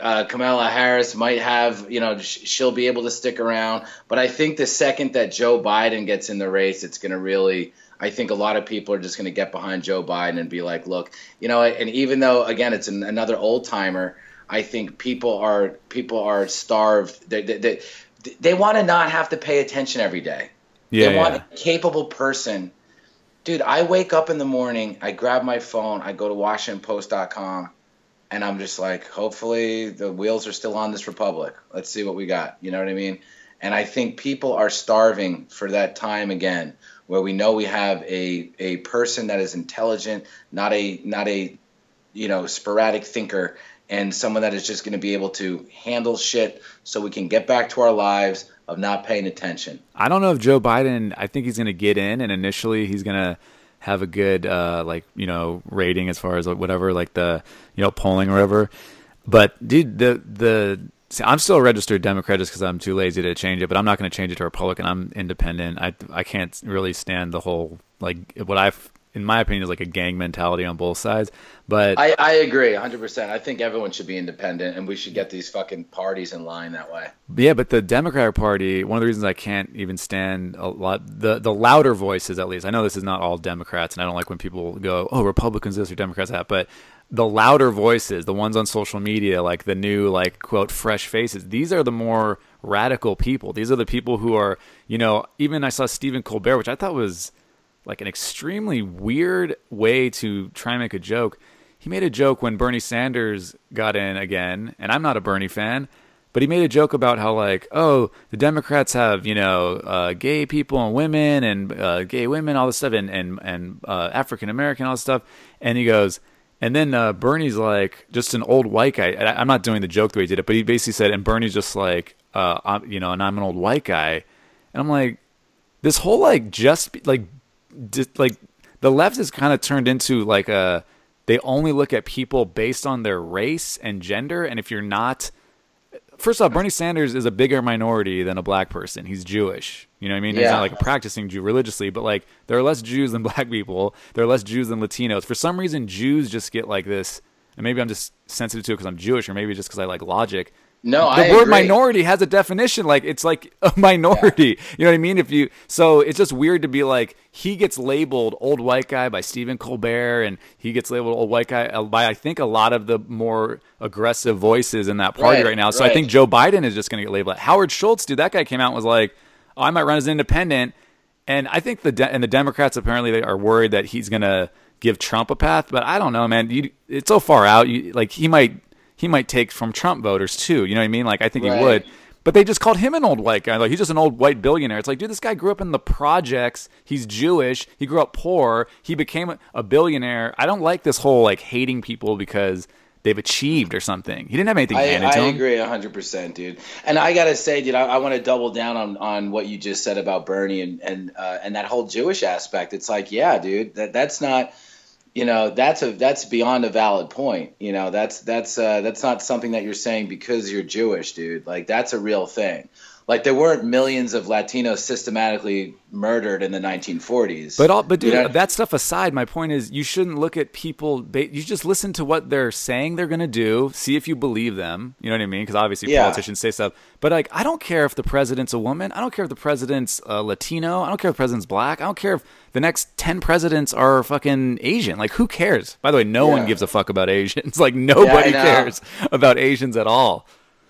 Kamala Harris might have, you know, she'll be able to stick around. But I think the second that Joe Biden gets in the race, it's going to really, I think a lot of people are just going to get behind Joe Biden and be like, look, you know, and even though, again, it's another old timer, I think people are starved. They want to not have to pay attention every day. Yeah, they want a capable person. Dude, I wake up in the morning, I grab my phone, I go to WashingtonPost.com, and I'm just like, hopefully the wheels are still on this republic. Let's see what we got. You know what I mean? And I think people are starving for that time again, where we know we have a person that is intelligent, not a you know, sporadic thinker, and someone that is just going to be able to handle shit so we can get back to our lives of not paying attention. I don't know if Joe Biden, I think he's going to get in, and initially he's going to have a good, like, you know, rating as far as whatever, like the, you know, polling or whatever. But, dude, I'm still a registered Democrat just because I'm too lazy to change it, but I'm not going to change it to Republican. I'm independent. I can't really stand the whole, like, what I've, in my opinion, is like a gang mentality on both sides. But I agree 100%. I think everyone should be independent, and we should get these fucking parties in line that way. Yeah, but the Democratic Party, one of the reasons I can't even stand a lot, the louder voices at least. I know this is not all Democrats, and I don't like when people go, oh, Republicans this or Democrats that. But the louder voices, the ones on social media, like the new, like, quote, fresh faces, these are the more radical people. These are the people who are, you know, even I saw Stephen Colbert, which I thought was like an extremely weird way to try and make a joke. He made a joke when Bernie Sanders got in again, and I'm not a Bernie fan, but he made a joke about how, like, oh, the Democrats have, you know, gay people and women and gay women, all this stuff, and African-American, all this stuff. And he goes, and then Bernie's like just an old white guy. I'm not doing the joke the way he did it, but he basically said, and Bernie's just like, you know, and I'm an old white guy. And I'm like, this whole, like, just, like, the left is kind of turned into like they only look at people based on their race and gender. And if you're not, first off, Bernie Sanders is a bigger minority than a black person. He's Jewish. You know what I mean? Yeah. He's not like a practicing Jew religiously, but like there are less Jews than black people. There are less Jews than Latinos. For some reason, Jews just get like this, and maybe I'm just sensitive to it because I'm Jewish, or maybe just because I like logic. No, I agree. The word minority has a definition. Like, it's like a minority. Yeah. You know what I mean? So it's just weird to be like, he gets labeled old white guy by Stephen Colbert, and he gets labeled old white guy by, I think, a lot of the more aggressive voices in that party right now. So I think Joe Biden is just going to get labeled. Howard Schultz, dude, that guy came out and was like, oh, I might run as an independent. And I think the Democrats apparently they are worried that he's going to give Trump a path. But I don't know, man. It's so far out. He might take from Trump voters too. You know what I mean? Like, I think he would, but they just called him an old white guy. Like, he's just an old white billionaire. It's like, dude, this guy grew up in the projects. He's Jewish. He grew up poor. He became a billionaire. I don't like this whole like hating people because they've achieved or something. He didn't have anything handed to him. I agree 100%, dude. And I got to say, dude, I want to double down on what you just said about Bernie and that whole Jewish aspect. It's like, yeah, dude, that's not, you know, that's beyond a valid point. You know, that's not something that you're saying because you're Jewish, dude. Like, that's a real thing. Like, there weren't millions of Latinos systematically murdered in the 1940s. But dude, you know? That stuff aside, my point is you shouldn't look at people. You just listen to what they're saying they're going to do. See if you believe them. You know what I mean? Because obviously politicians say stuff. But, like, I don't care if the president's a woman. I don't care if the president's Latino. I don't care if the president's black. I don't care if the next 10 presidents are fucking Asian. Like, who cares? By the way, no one gives a fuck about Asians. Like, nobody cares about Asians at all.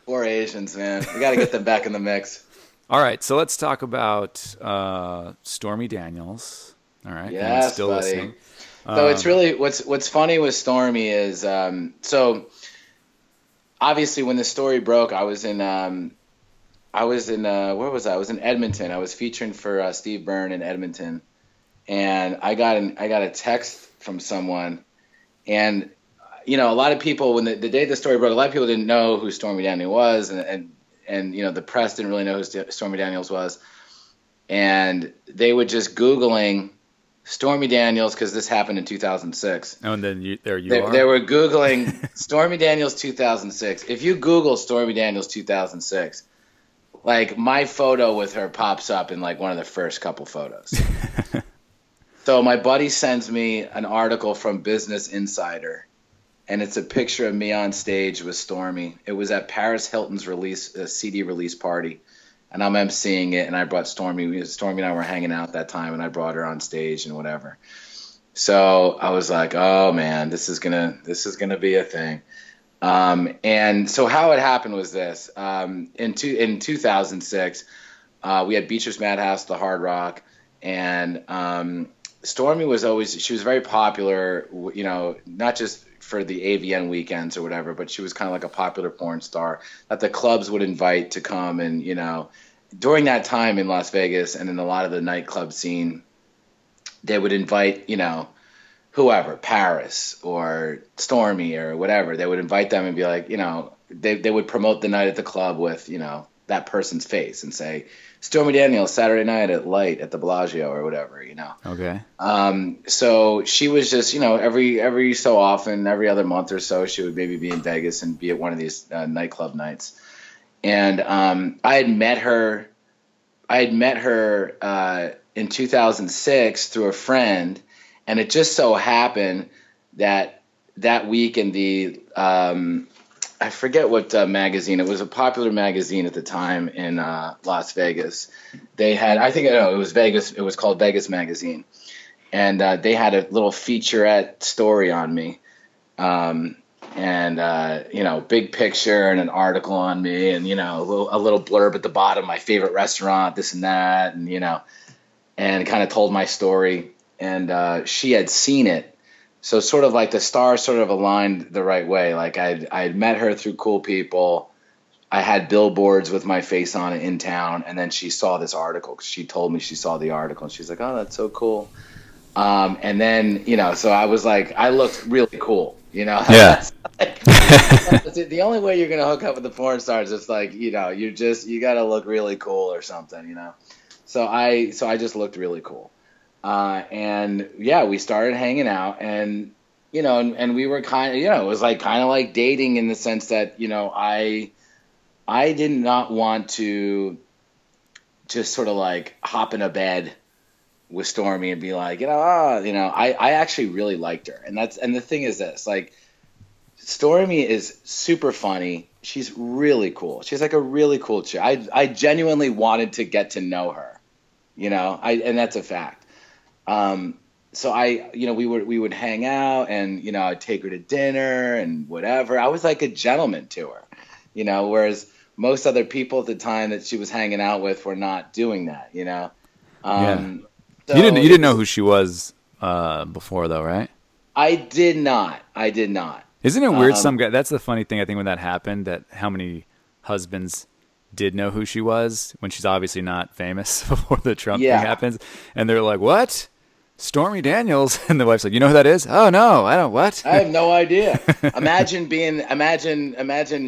Poor Asians, man. We got to get them back in the mix. All right, so let's talk about Stormy Daniels. All right, yes, still buddy. Listening. So it's really what's funny with Stormy is so obviously when the story broke, I was in Edmonton. I was featuring for Steve Byrne in Edmonton, and I got a text from someone, and. You know, a lot of people, when the day the story broke, a lot of people didn't know who Stormy Daniels was, and you know, the press didn't really know who Stormy Daniels was, and they were just Googling Stormy Daniels because this happened in 2006. Oh, and then there you are. They were Googling Stormy Daniels 2006. If you Google Stormy Daniels 2006, like my photo with her pops up in like one of the first couple photos. So my buddy sends me an article from Business Insider. And it's a picture of me on stage with Stormy. It was at Paris Hilton's CD release party, and I'm emceeing it. And I brought Stormy. Stormy and I were hanging out that time, and I brought her on stage and whatever. So I was like, "Oh man, this is gonna be a thing." And so how it happened was this: in 2006, we had Beecher's Madhouse, the Hard Rock, and Stormy was she was very popular. You know, not just for the AVN weekends or whatever, but she was kind of like a popular porn star that the clubs would invite to come. And, you know, during that time in Las Vegas and in a lot of the nightclub scene, they would invite, you know, whoever, Paris or Stormy or whatever, they would invite them and be like, you know, they would promote the night at the club with, you know, that person's face and say, Stormy Daniels, Saturday night at Light at the Bellagio or whatever, you know. Okay. So she was just, you know, every so often, every other month or so, she would maybe be in Vegas and be at one of these nightclub nights. And I had met her in 2006 through a friend, and it just so happened that week in the I forget what magazine. It was a popular magazine at the time in Las Vegas. They had, it was Vegas. It was called Vegas Magazine, and they had a little featurette story on me, you know, big picture and an article on me, and you know, a little blurb at the bottom, my favorite restaurant, this and that, and you know, and kind of told my story. And she had seen it. So sort of like the stars sort of aligned the right way. Like I had met her through cool people. I had billboards with my face on it in town. And then she saw this article. She told me she saw the article. And she's like, oh, that's so cool. And then, you know, so I was like, I looked really cool, you know. Yeah. Like, the only way you're going to hook up with the porn stars is like, you know, you got to look really cool or something, you know. So I just looked really cool. And yeah, we started hanging out and, you know, and we were kind of, you know, it was like kind of like dating in the sense that, you know, I did not want to just sort of like hop in a bed with Stormy and be like, you know, I actually really liked her. And the thing is this, like Stormy is super funny. She's really cool. She's like a really cool chick. I genuinely wanted to get to know her, you know, and that's a fact. So we would hang out and, you know, I'd take her to dinner and whatever. I was like a gentleman to her, you know, whereas most other people at the time that she was hanging out with were not doing that, you know? Yeah. So you didn't know who she was before though, right? I did not. Isn't it weird? Some guy. That's the funny thing I think when that happened. That how many husbands did know who she was when she's obviously not famous before the Trump thing happens, and they're like, "What? Stormy Daniels?" And the wife's like, "You know who that is?" "Oh no, I don't. What? I have no idea." Imagine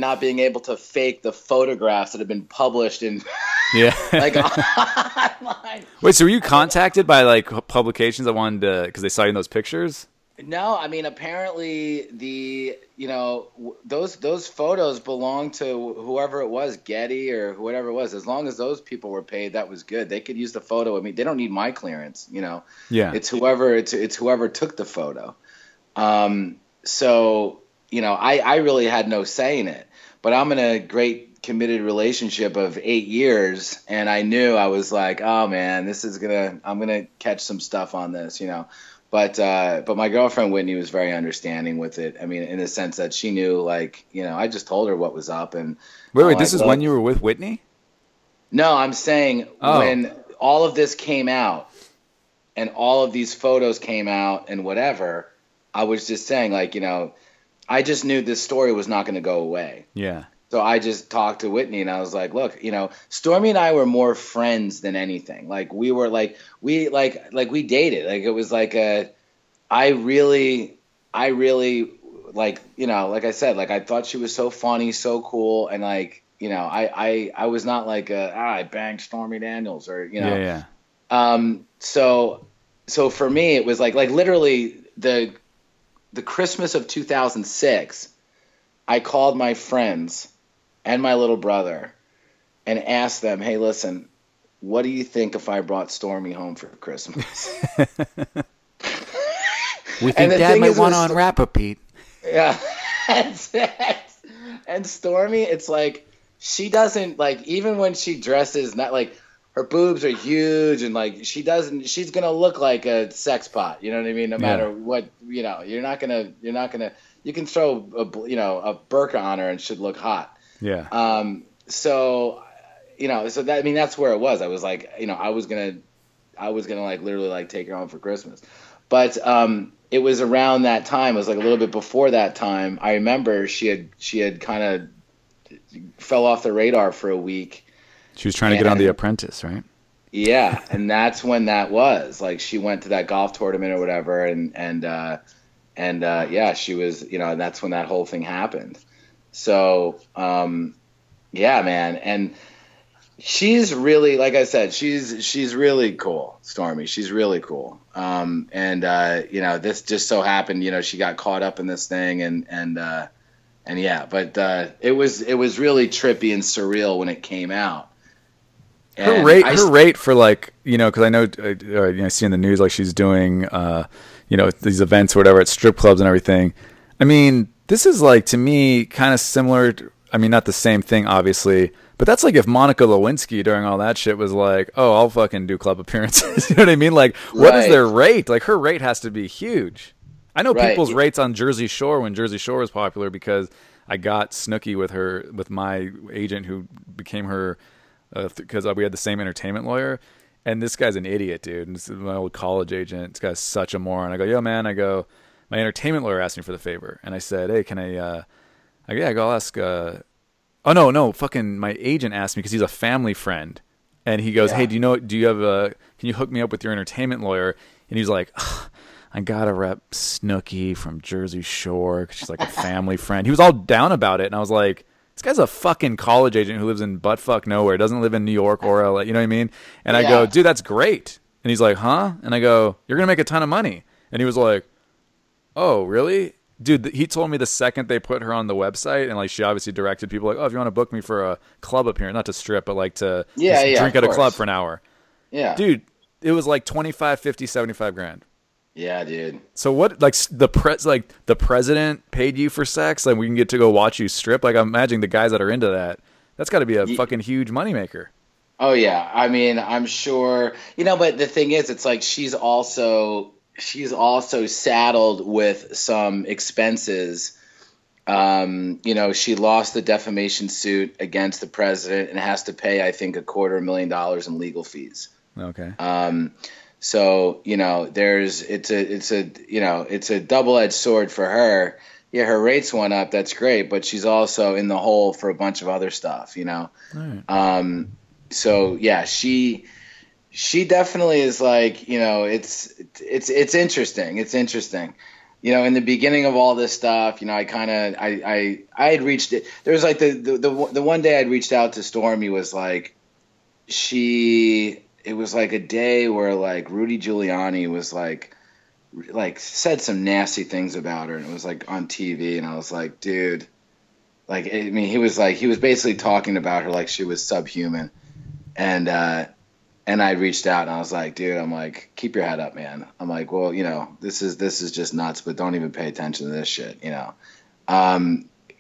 not being able to fake the photographs that have been published in. Yeah. Like online. Wait, so were you contacted by like publications that wanted to because they saw you in those pictures? No, I mean apparently those photos belong to whoever it was, Getty or whatever it was. As long as those people were paid, that was good. They could use the photo. I mean, they don't need my clearance, you know. Yeah. It's whoever took the photo. So you know, I really had no say in it. But I'm in a great committed relationship of 8 years, and I knew I was like, oh man, I'm gonna catch some stuff on this, you know. But my girlfriend Whitney was very understanding with it. I mean, in the sense that she knew, like, you know, I just told her what was up. And wait, this is when you were with Whitney? No, I'm saying when all of this came out and all of these photos came out and whatever, I was just saying, like, you know, I just knew this story was not going to go away. Yeah. So I just talked to Whitney and I was like, look, you know, Stormy and I were more friends than anything. Like we were like, we dated. Like it was like, I really like, you know, like I said, like I thought she was so funny, so cool. And like, you know, I was not like, I banged Stormy Daniels or, you know, So for me, it was like literally the Christmas of 2006, I called my friends and my little brother and asked them, hey, listen, what do you think if I brought Stormy home for Christmas? We think Dad might want to unwrap her, Pete. Yeah. And Stormy, it's like she doesn't like even when she dresses, not like her boobs are huge and like she's going to look like a sex pot. You know what I mean? No matter what, you know, you're not going to. You can throw a burqa on her and she'd look hot. Yeah. So that's where it was. I was like, you know, I was gonna like literally like take her home for Christmas. But it was around that time. It was like a little bit before that time. I remember she had kind of fell off the radar for a week. She was trying to get on The Apprentice, right? Yeah, and that's when that was. Like she went to that golf tournament or whatever, and she was, you know, and that's when that whole thing happened. So, yeah, man. And she's really, like I said, she's really cool, Stormy. She's really cool. You know, this just so happened, you know, she got caught up in this thing but it was really trippy and surreal when it came out. And her rate for like, you know, cause I know, I see in the news, like she's doing, you know, these events or whatever at strip clubs and everything. I mean, this is like, to me, kind of similar. I mean, not the same thing, obviously, but that's like if Monica Lewinsky during all that shit was like, oh, I'll fucking do club appearances. You know what I mean? Like, what is their rate? Like her rate has to be huge. I know people's rates on Jersey Shore when Jersey Shore was popular because I got snooky with her, with my agent who became her, because we had the same entertainment lawyer. And this guy's an idiot, dude. And this is my old college agent. This guy's such a moron. I go, yo, man. I go, my entertainment lawyer asked me for the favor. And I said, hey, can I, I'll ask. Fucking my agent asked me because he's a family friend. And he goes, hey, can you hook me up with your entertainment lawyer? And he's like, I got to rep Snooki from Jersey Shore because she's like a family friend. He was all down about it. And I was like, this guy's a fucking college agent who lives in buttfuck nowhere, doesn't live in New York or LA, you know what I mean? And I go, dude, that's great. And he's like, huh? And I go, you're going to make a ton of money. And he was like, oh, really? Dude, he told me the second they put her on the website, and like she obviously directed people like, oh, if you want to book me for a club appearance, not to strip, but like to drink at a club for an hour. Yeah. Dude, it was like 25, 50, 75 grand. Yeah, dude. So what? Like the president paid you for sex? Like we can get to go watch you strip? Like I'm imagining the guys that are into that. That's got to be a fucking huge moneymaker. Oh yeah, I mean, I'm sure, you know. But the thing is, it's like she's also saddled with some expenses. You know, she lost the defamation suit against the president and has to pay, I think, $250,000 in legal fees. Okay. So, you know, it's a double-edged sword for her. Yeah, her rates went up. That's great, but she's also in the hole for a bunch of other stuff. You know. All right. So yeah, she definitely is like, you know, it's interesting. It's interesting. You know, in the beginning of all this stuff, you know, I had reached it. There was like the one day I'd reached out to Stormy was like, it was like a day where like Rudy Giuliani was like said some nasty things about her, and it was like on TV, and I was like, dude, like, I mean, he was basically talking about her like she was subhuman, and I reached out and I was like, dude, I'm like, keep your head up, man. I'm like, well, you know, this is just nuts, but don't even pay attention to this shit, you know?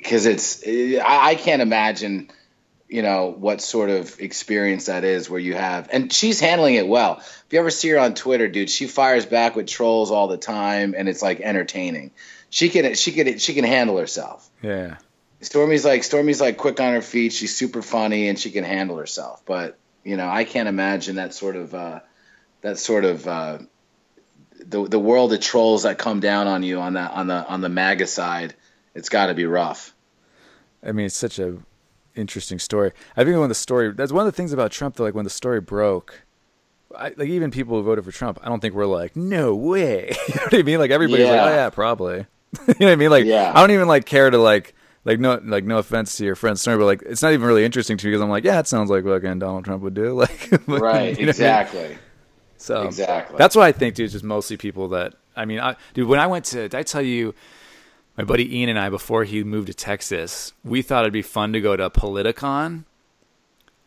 Cause I can't imagine, you know, what sort of experience that is where you have, and she's handling it well. If you ever see her on Twitter, dude, she fires back with trolls all the time. And it's like entertaining. She can handle herself. Yeah. Stormy's like quick on her feet. She's super funny and she can handle herself, but you know, I can't imagine that sort of the world of trolls that come down on you on the MAGA side. It's got to be rough. I mean, it's such a interesting story. I think that's one of the things about Trump, though. Like when the story broke, like even people who voted for Trump, I don't think we're like, no way. You know what I mean? Like everybody's like, oh yeah, probably. You know what I mean? Like yeah. I don't even like care to like. No offense to your friend Snow, but like, it's not even really interesting to me because I'm like, yeah, it sounds like fucking Donald Trump would do. Like, right. You know exactly. What I mean? So exactly. That's what I think, dude, is just mostly people that, I mean, when I went to, did I tell you my buddy Ian and I, before he moved to Texas, we thought it'd be fun to go to Politicon.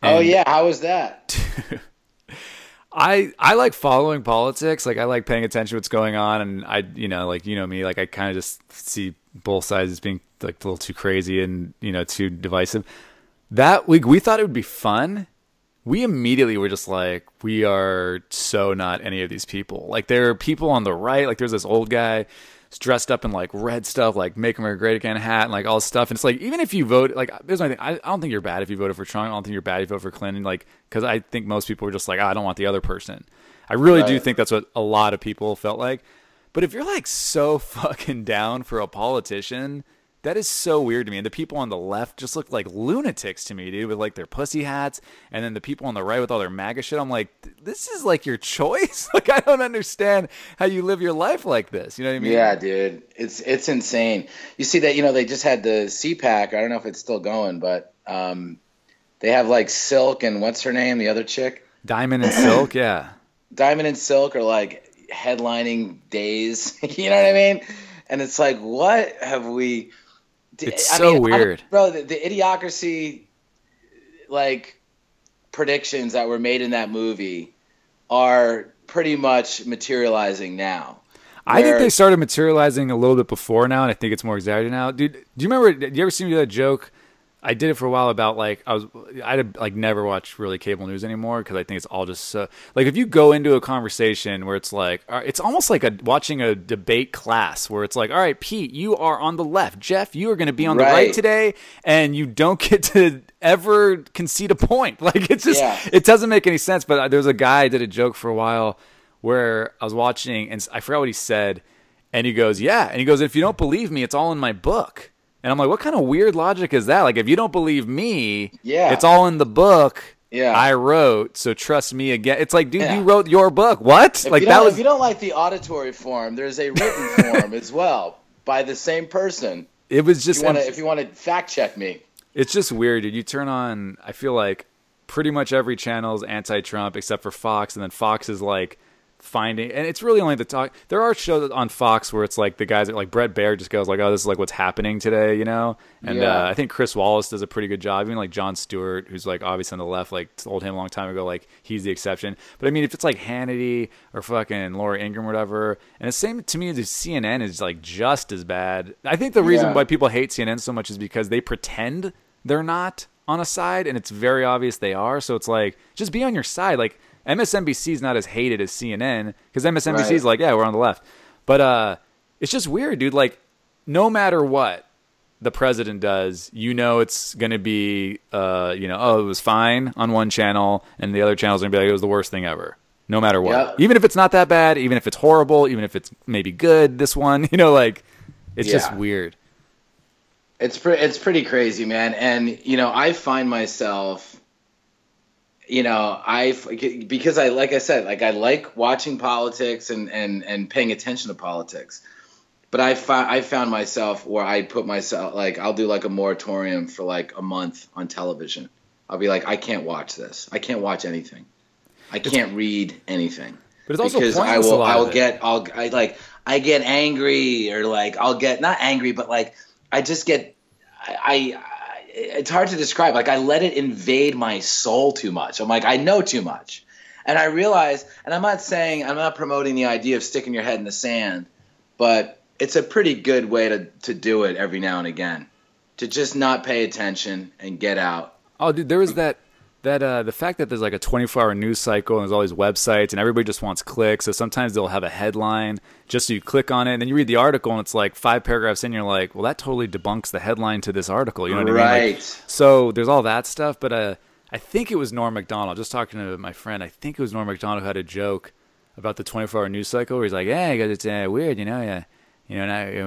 Oh yeah. How was that? I like following politics. Like I like paying attention to what's going on. And I, you know, like, you know me, like I kind of just see both sides as being like a little too crazy and, you know, too divisive. That week we thought it would be fun. We immediately were just like, we are so not any of these people. Like there are people on the right, like there's this old guy dressed up in like red stuff, like Make America Great Again hat and like all this stuff. And it's like, even if you vote, like there's my thing. I don't think you're bad if you voted for Trump. I don't think you're bad if you vote for Clinton. Like, cause I think most people were just like, oh, I don't want the other person. I really do think that's what a lot of people felt like. But if you're like so fucking down for a politician, that is so weird to me. And the people on the left just look like lunatics to me, dude, with like their pussy hats. And then the people on the right with all their MAGA shit. I'm like, this is like your choice. Like, I don't understand how you live your life like this. You know what I mean? Yeah, dude, it's insane. You see that, you know, they just had the CPAC. I don't know if it's still going, but they have like Silk and what's her name? The other chick. Diamond and Silk. Yeah. Diamond and Silk are like headlining days. You know what I mean? And it's like, what have we... It's weird. Bro, the idiocracy, like, predictions that were made in that movie are pretty much materializing now. I think they started materializing a little bit before now, and I think it's more exaggerated now. Dude, do you ever see me do that joke? I did it for a while about, like, I like never watch really cable news anymore because I think it's all just so... Like, if you go into a conversation where it's like... It's almost like watching a debate class where it's like, all right, Pete, you are on the left. Jeff, you are going to be on the right today, and you don't get to ever concede a point. Like, it's just... Yeah. It doesn't make any sense, but there was a guy I did a joke for a while where I was watching, and I forgot what he said, and he goes, yeah. And he goes, if you don't believe me, it's all in my book. And I'm like, what kind of weird logic is that? Like, if you don't believe me, it's all in the book I wrote, so trust me again. It's like, dude, you wrote your book. What? If like that was. If you don't like the auditory form, there's a written form as well by the same person. It was just if you want to fact check me. It's just weird, dude. You turn on, I feel like pretty much every channel is anti-Trump except for Fox, and then Fox is like finding, and it's really only the talk. There are shows on Fox where it's like the guys that like Brett Baer just goes like, oh, this is like what's happening today, you know? And I think Chris Wallace does a pretty good job. Even like Jon Stewart, who's like obviously on the left, like told him a long time ago, like he's the exception. But I mean, if it's like Hannity or fucking Laura Ingraham or whatever, and the same to me as CNN is like just as bad. I think the reason why people hate CNN so much is because they pretend they're not on a side, and it's very obvious they are. So it's like, just be on your side. Like, MSNBC is not as hated as CNN because MSNBC is like, yeah, we're on the left. But it's just weird, dude. Like, no matter what the president does, you know it's going to be, you know, oh, it was fine on one channel, and the other channel's going to be like, it was the worst thing ever. No matter what. Yep. Even if it's not that bad, even if it's horrible, even if it's maybe good, this one, you know, like, it's just weird. It's pretty crazy, man. And, you know, I find myself... You know, because I like watching politics and paying attention to politics, but I found myself where I put myself like I'll do like a moratorium for like a month on television. I'll be like, I can't watch this. I can't watch anything. I can't read anything. But it's also because I get angry or like I'll get not angry, but like I just get it's hard to describe. Like I let it invade my soul too much. I'm like, I know too much. And I realize, and I'm not promoting the idea of sticking your head in the sand, but it's a pretty good way to do it every now and again, to just not pay attention and get out. Oh, dude, there was that the fact that there's like a 24-hour news cycle and there's all these websites and everybody just wants clicks. So sometimes they'll have a headline just so you click on it and then you read the article and it's like 5 paragraphs in. You're like, well, that totally debunks the headline to this article. You know what I mean? Like, so there's all that stuff. But I think it was Norm Macdonald. Just talking to my friend, I think it was Norm Macdonald who had a joke about the 24-hour news cycle where he's like, yeah, hey, it's weird, you know. Yeah, you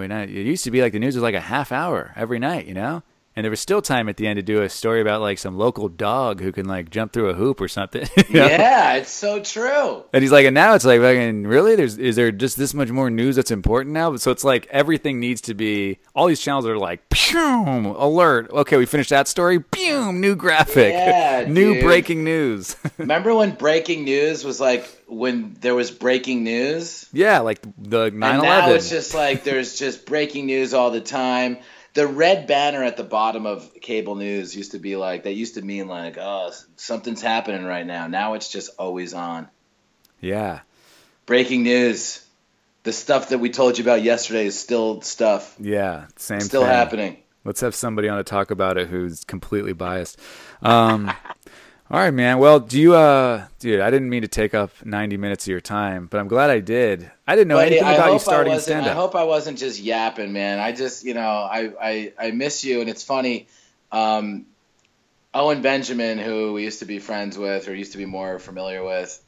know, it used to be like the news was like a half hour every night, you know. And there was still time at the end to do a story about like some local dog who can like jump through a hoop or something. You know? Yeah, it's so true. And he's like, and now it's like, fucking, really? Is there just this much more news that's important now? So it's like everything needs to be. All these channels are like, boom, alert. Okay, we finished that story. Boom, new graphic. Yeah, new breaking news. Remember when breaking news was like when there was breaking news? Yeah, like the 9/11. And now it's just like there's just breaking news all the time. The red banner at the bottom of cable news used to be like, that used to mean like, oh, something's happening right now. Now it's just always on. Yeah. Breaking news. The stuff that we told you about yesterday is still stuff. Yeah. Same thing. Still happening. Let's have somebody on to talk about it who's completely biased. All right, man. Well, dude, I didn't mean to take up 90 minutes of your time, but I'm glad I did. I didn't know anything about you starting stand-up. I hope I wasn't just yapping, man. I just, you know, I miss you. And it's funny. Owen Benjamin, who we used to be friends with or used to be more familiar with,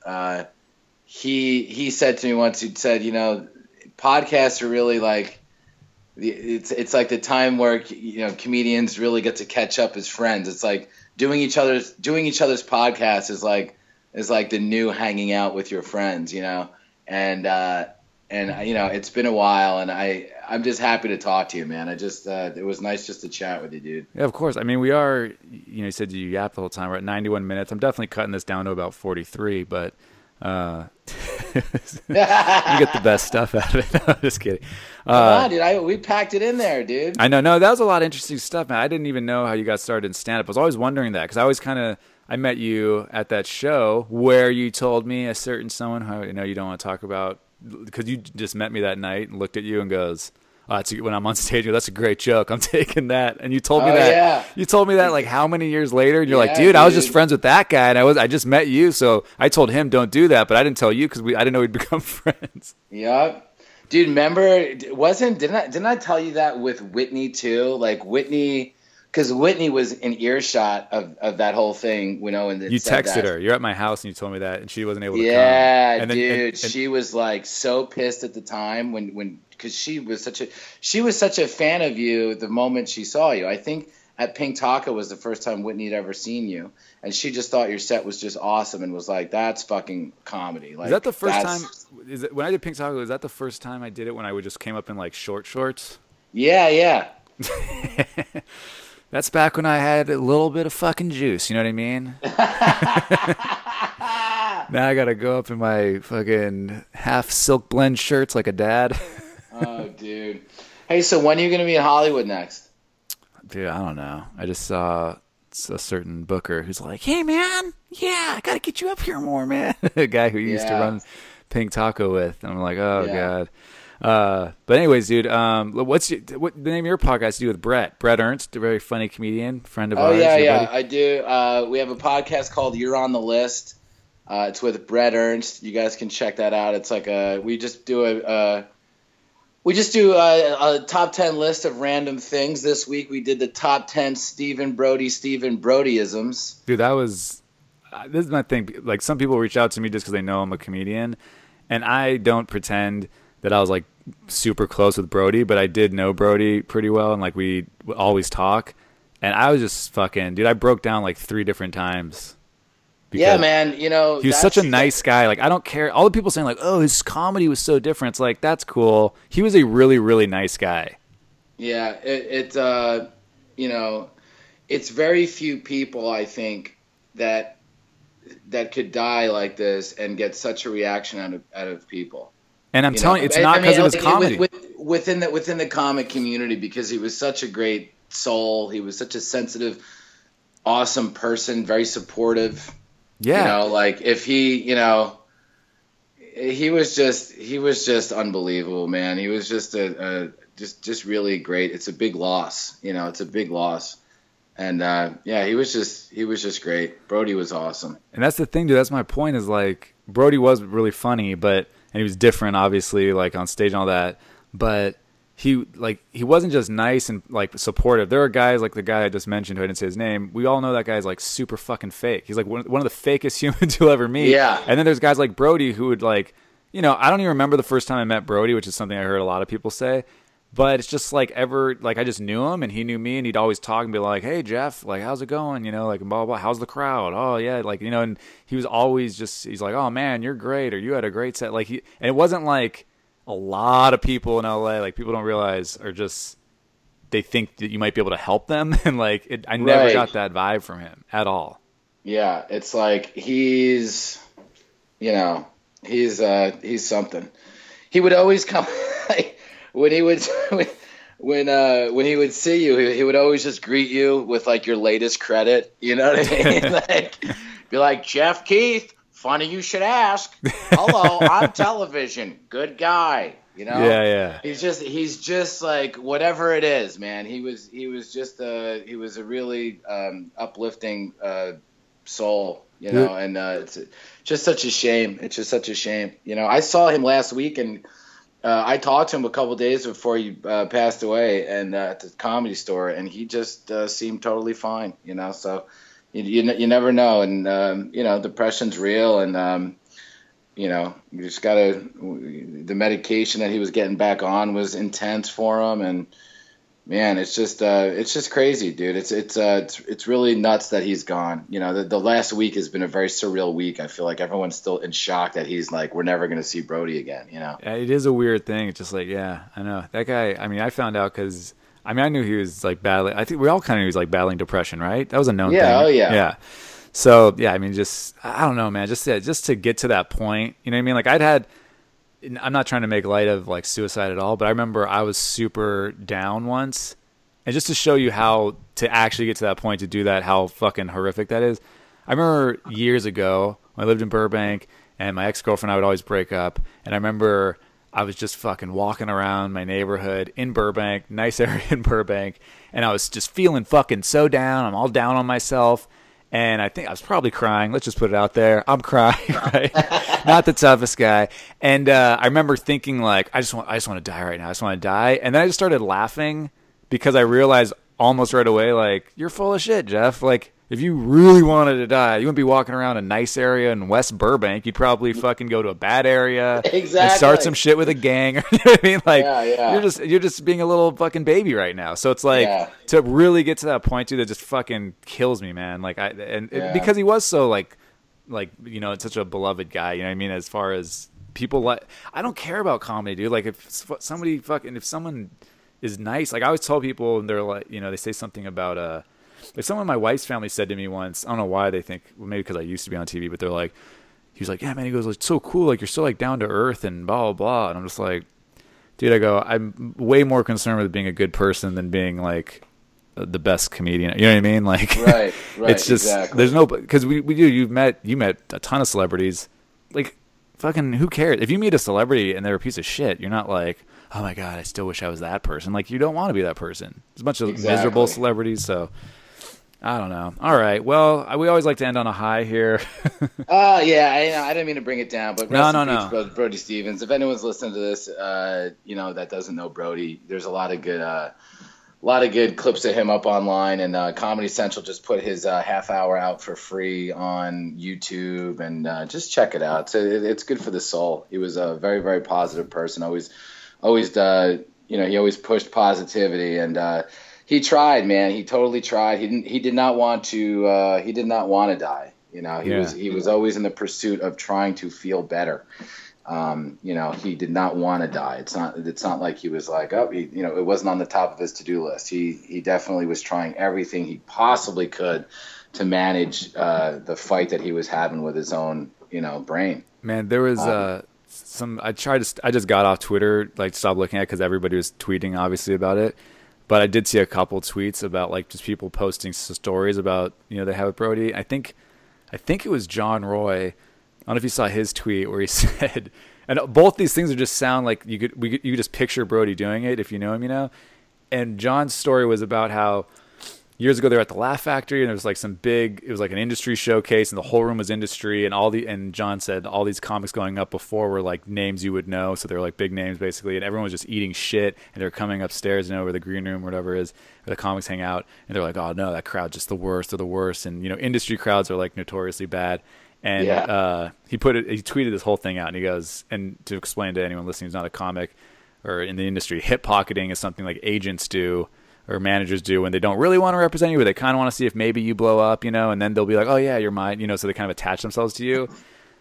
he said to me once, he said, you know, podcasts are really like, it's like the time where, you know, comedians really get to catch up as friends. It's like, doing each other's podcasts is like the new hanging out with your friends, you know, and you know, it's been a while, and I'm just happy to talk to you, man. I just it was nice just to chat with you, dude. Yeah, of course. I mean, we are, you know, you said you yapped the whole time. We're at 91 minutes. I'm definitely cutting this down to about 43, but you get the best stuff out of it. No, just kidding. Come on, dude. We packed it in there, dude. I know. No, that was a lot of interesting stuff, man. I didn't even know how you got started in stand-up. I was always wondering that because I met you at that show where you told me a certain someone who, you know, you don't want to talk about because you just met me that night and looked at you and goes, oh, when I'm on stage, that's a great joke. I'm taking that. And you told me that. Yeah. You told me that like how many years later? And you're like, dude, I was just friends with that guy, and I just met you, so I told him don't do that, but I didn't tell you because I didn't know we'd become friends. Yep. Dude, remember? Didn't I tell you that with Whitney too? Like Whitney, because Whitney was in earshot of that whole thing when Owen did. You texted her. You're at my house, and you told me that, and she wasn't able to come. Yeah, dude. She was like so pissed at the time when. Because she was such a fan of you the moment she saw you. I think at Pink Taco was the first time Whitney had ever seen you, and she just thought your set was just awesome and was like, "That's fucking comedy." Like, is that the first time? When I did Pink Taco? Is that the first time I did it when I would just came up in like short shorts? Yeah. That's back when I had a little bit of fucking juice. You know what I mean? Now I got to go up in my fucking half silk blend shirts like a dad. Oh, dude. Hey, so when are you going to be in Hollywood next? Dude, I don't know. I just saw a certain booker who's like, hey, man, yeah, I got to get you up here more, man. A guy who used to run Pink Taco with. And I'm like, oh, God. But anyways, dude, what the name of your podcast to do with Brett Ernst, a very funny comedian, friend of ours. Yeah, I do. We have a podcast called You're on the List. It's with Brett Ernst. You guys can check that out. It's like we just do a top 10 list of random things. This week we did the top 10 Stephen Brody Brodyisms. Dude, that was this is my thing. Like, some people reach out to me just because they know I'm a comedian, and I don't pretend that I was like super close with Brody, but I did know Brody pretty well. And like, we always talk, and I was just fucking, dude, I broke down like 3 different times. Yeah, man. You know, he was such a nice guy. Like, I don't care. All the people saying like, oh, his comedy was so different. It's like, that's cool. He was a really, really nice guy. Yeah. It's very few people, I think, that could die like this and get such a reaction out of people. And I'm telling you, it's not because of his comedy. Within the comic community, because he was such a great soul. He was such a sensitive, awesome person, very supportive. Yeah. You know, like, if he was just unbelievable, man. He was just a really great. It's a big loss. You know, it's a big loss. And he was just great. Brody was awesome. And that's the thing, dude. That's my point, is like, Brody was really funny, but. And he was different, obviously, like on stage and all that. But he wasn't just nice and like supportive. There are guys like the guy I just mentioned, who I didn't say his name. We all know that guy's like super fucking fake. He's like one of the fakest humans you'll ever meet. Yeah. And then there's guys like Brody who would like, you know, I don't even remember the first time I met Brody, which is something I heard a lot of people say. But it's just like, I just knew him and he knew me, and he'd always talk and be like, hey, Jeff, like, how's it going? You know, like, blah, blah, blah. How's the crowd? Oh, yeah. Like, you know, and he was always just, he's like, oh, man, you're great. Or you had a great set. Like, and it wasn't like a lot of people in LA, like, people don't realize, or just, they think that you might be able to help them. And like, I never got that vibe from him at all. Yeah. It's like, he's something. He would always come. When he would see you, he would always just greet you with like your latest credit. You know what I mean? Like, be like, Geoff Keith, funny you should ask. Hello, I'm television. Good guy. You know? Yeah, yeah. He's just like, whatever it is, man. He was a really uplifting soul. You know, and it's just such a shame. It's just such a shame. You know, I saw him last week, and. I talked to him a couple days before he passed away, and at the Comedy Store, and he just seemed totally fine, you know. So you never know, and you know, depression's real, and you know, you just gotta. The medication that he was getting back on was intense for him, and man, it's just crazy, dude. It's really nuts that he's gone. You know, the last week has been a very surreal week. I feel like everyone's still in shock that he's like, we're never going to see Brody again, you know? It is a weird thing. It's just like, yeah, I know. That guy, I mean, I found out because, I mean, I knew he was like battling, I think we all kind of knew he was like battling depression, right? That was a known thing. Oh, yeah. Yeah. So, yeah, I mean, just, I don't know, man. Just to get to that point, you know what I mean? Like, I'm not trying to make light of like suicide at all, but I remember I was super down once, and just to show you how to actually get to that point, to do that, how fucking horrific that is. I remember years ago when I lived in Burbank, and my ex-girlfriend, I would always break up. And I remember I was just fucking walking around my neighborhood in Burbank, nice area in Burbank. And I was just feeling fucking so down. I'm all down on myself. And I think I was probably crying. Let's just put it out there. I'm crying, right? Not the toughest guy. And I remember thinking, like, I just want to die right now. I just want to die. And then I just started laughing because I realized almost right away, like, you're full of shit, Jeff. Like, if you really wanted to die, you wouldn't be walking around a nice area in West Burbank. You'd probably fucking go to a bad area, exactly, and start some shit with a gang. You know what I mean? Like, yeah. You're just being a little fucking baby right now. So it's like, to really get to that point, dude, that just fucking kills me, man. Like, because he was so like, you know, such a beloved guy. You know what I mean? As far as people, like, I don't care about comedy, dude. Like, if someone is nice, like, I always tell people, and they're like, you know, they say something about like, someone in my wife's family said to me once, I don't know why they think, well, maybe because I used to be on TV, but they're like, he was like, yeah, man, he goes, it's so cool. Like, you're so, like, down to earth and blah, blah, blah. And I'm just like, dude, I go, I'm way more concerned with being a good person than being, like, the best comedian. You know what I mean? Like, right, it's just, exactly. There's no, because you met a ton of celebrities. Like, fucking, who cares? If you meet a celebrity and they're a piece of shit, you're not like, oh my God, I still wish I was that person. Like, you don't want to be that person. As much as miserable celebrities, so I don't know. All right. Well, we always like to end on a high here. I didn't mean to bring it down, but no. Brody Stevens. If anyone's listening to this, that doesn't know Brody, there's a lot of good clips of him up online, and Comedy Central just put his half hour out for free on YouTube, and just check it out. So it's good for the soul. He was a very, very positive person. He always pushed positivity, and he tried, man. He totally tried. He did not want to die. He was always in the pursuit of trying to feel better. He did not want to die. It's not like he was like, it wasn't on the top of his to-do list. He definitely was trying everything he possibly could to manage, the fight that he was having with his own, brain. Man, there was, I just got off Twitter, like stopped looking at it, cause everybody was tweeting obviously about it. But I did see a couple tweets about like just people posting stories about, they have with Brody. I think it was John Roy. I don't know if you saw his tweet where he said, and both these things are just sound like you could just picture Brody doing it if you know him, And John's story was about how years ago they were at the Laugh Factory and there was like it was like an industry showcase and the whole room was industry and John said all these comics going up before were like names you would know. So they were like big names basically, and everyone was just eating shit and they're coming upstairs, where the green room or whatever is, where the comics hang out, and they're like, oh no, that crowd's just the worst of the worst. And, industry crowds are like notoriously bad. And he tweeted this whole thing out, and he goes, and to explain to anyone listening who's not a comic or in the industry, hip pocketing is something like agents do or managers do when they don't really want to represent you, but they kind of want to see if maybe you blow up, and then they'll be like, oh yeah, you're mine, so they kind of attach themselves to you.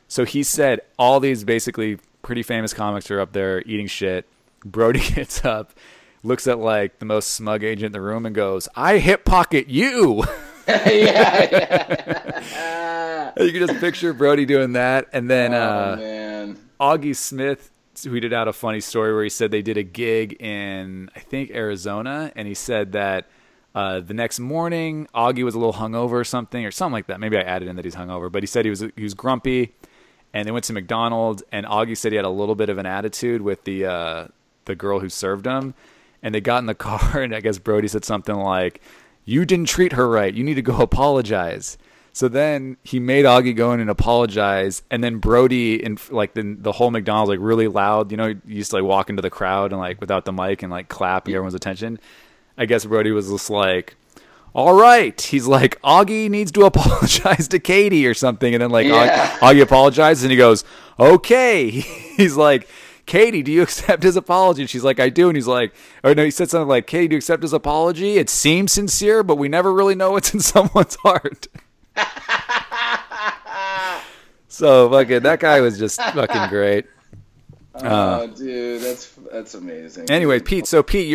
So he said all these basically pretty famous comics are up there eating shit. Brody gets up, looks at like the most smug agent in the room and goes, I hip pocket you. You can just picture Brody doing that. And then Augie Smith tweeted out a funny story where he said they did a gig in, I think, Arizona. And he said that the next morning, Augie was a little hungover or something like that. Maybe I added in that he's hungover. But he said he was grumpy. And they went to McDonald's. And Augie said he had a little bit of an attitude with the girl who served him. And they got in the car. And I guess Brody said something like, you didn't treat her right. You need to go apologize. So then he made Augie go in and apologize, and then Brody and like the whole McDonald's like really loud, he used to like walk into the crowd and like without the mic and like clap and get everyone's attention. I guess Brody was just like, all right. He's like, Augie needs to apologize to Katie or something, and then like Augie apologizes and he goes, okay. He's like, Katie, do you accept his apology? And she's like, I do. And he's like, or no, he said something like, Katie, do you accept his apology? It seems sincere, but we never really know what's in someone's heart. So fucking that guy was just fucking great. Dude, that's amazing. Anyway, Pete. So Pete,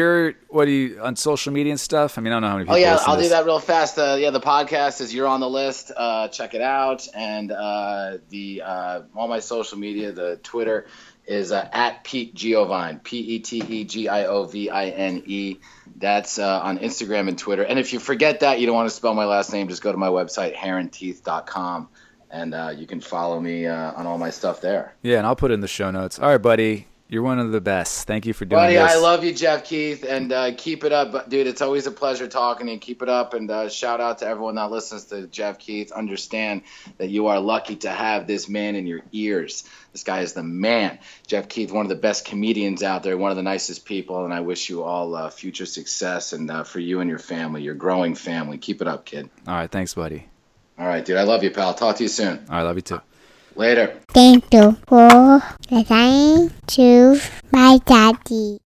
what are you on social media and stuff? I mean, I don't know how many people. Oh yeah, I'll do that real fast. The podcast is You're on the List. Check it out, and all my social media, the Twitter is at Pete Giovine, PeteGiovine. That's on Instagram and Twitter. And if you forget that, you don't want to spell my last name, just go to my website, heronteeth.com, and you can follow me on all my stuff there. Yeah, and I'll put it in the show notes. All right, buddy. You're one of the best. Thank you for doing this. Buddy, I love you, Geoff Keith, and keep it up. Dude, it's always a pleasure talking to you. Keep it up, and shout out to everyone that listens to Geoff Keith. Understand that you are lucky to have this man in your ears. This guy is the man. Geoff Keith, one of the best comedians out there, one of the nicest people, and I wish you all future success, and for you and your family, your growing family. Keep it up, kid. All right, thanks, buddy. All right, dude, I love you, pal. Talk to you soon. I love you, too. Later. Thank you for listening to my daddy.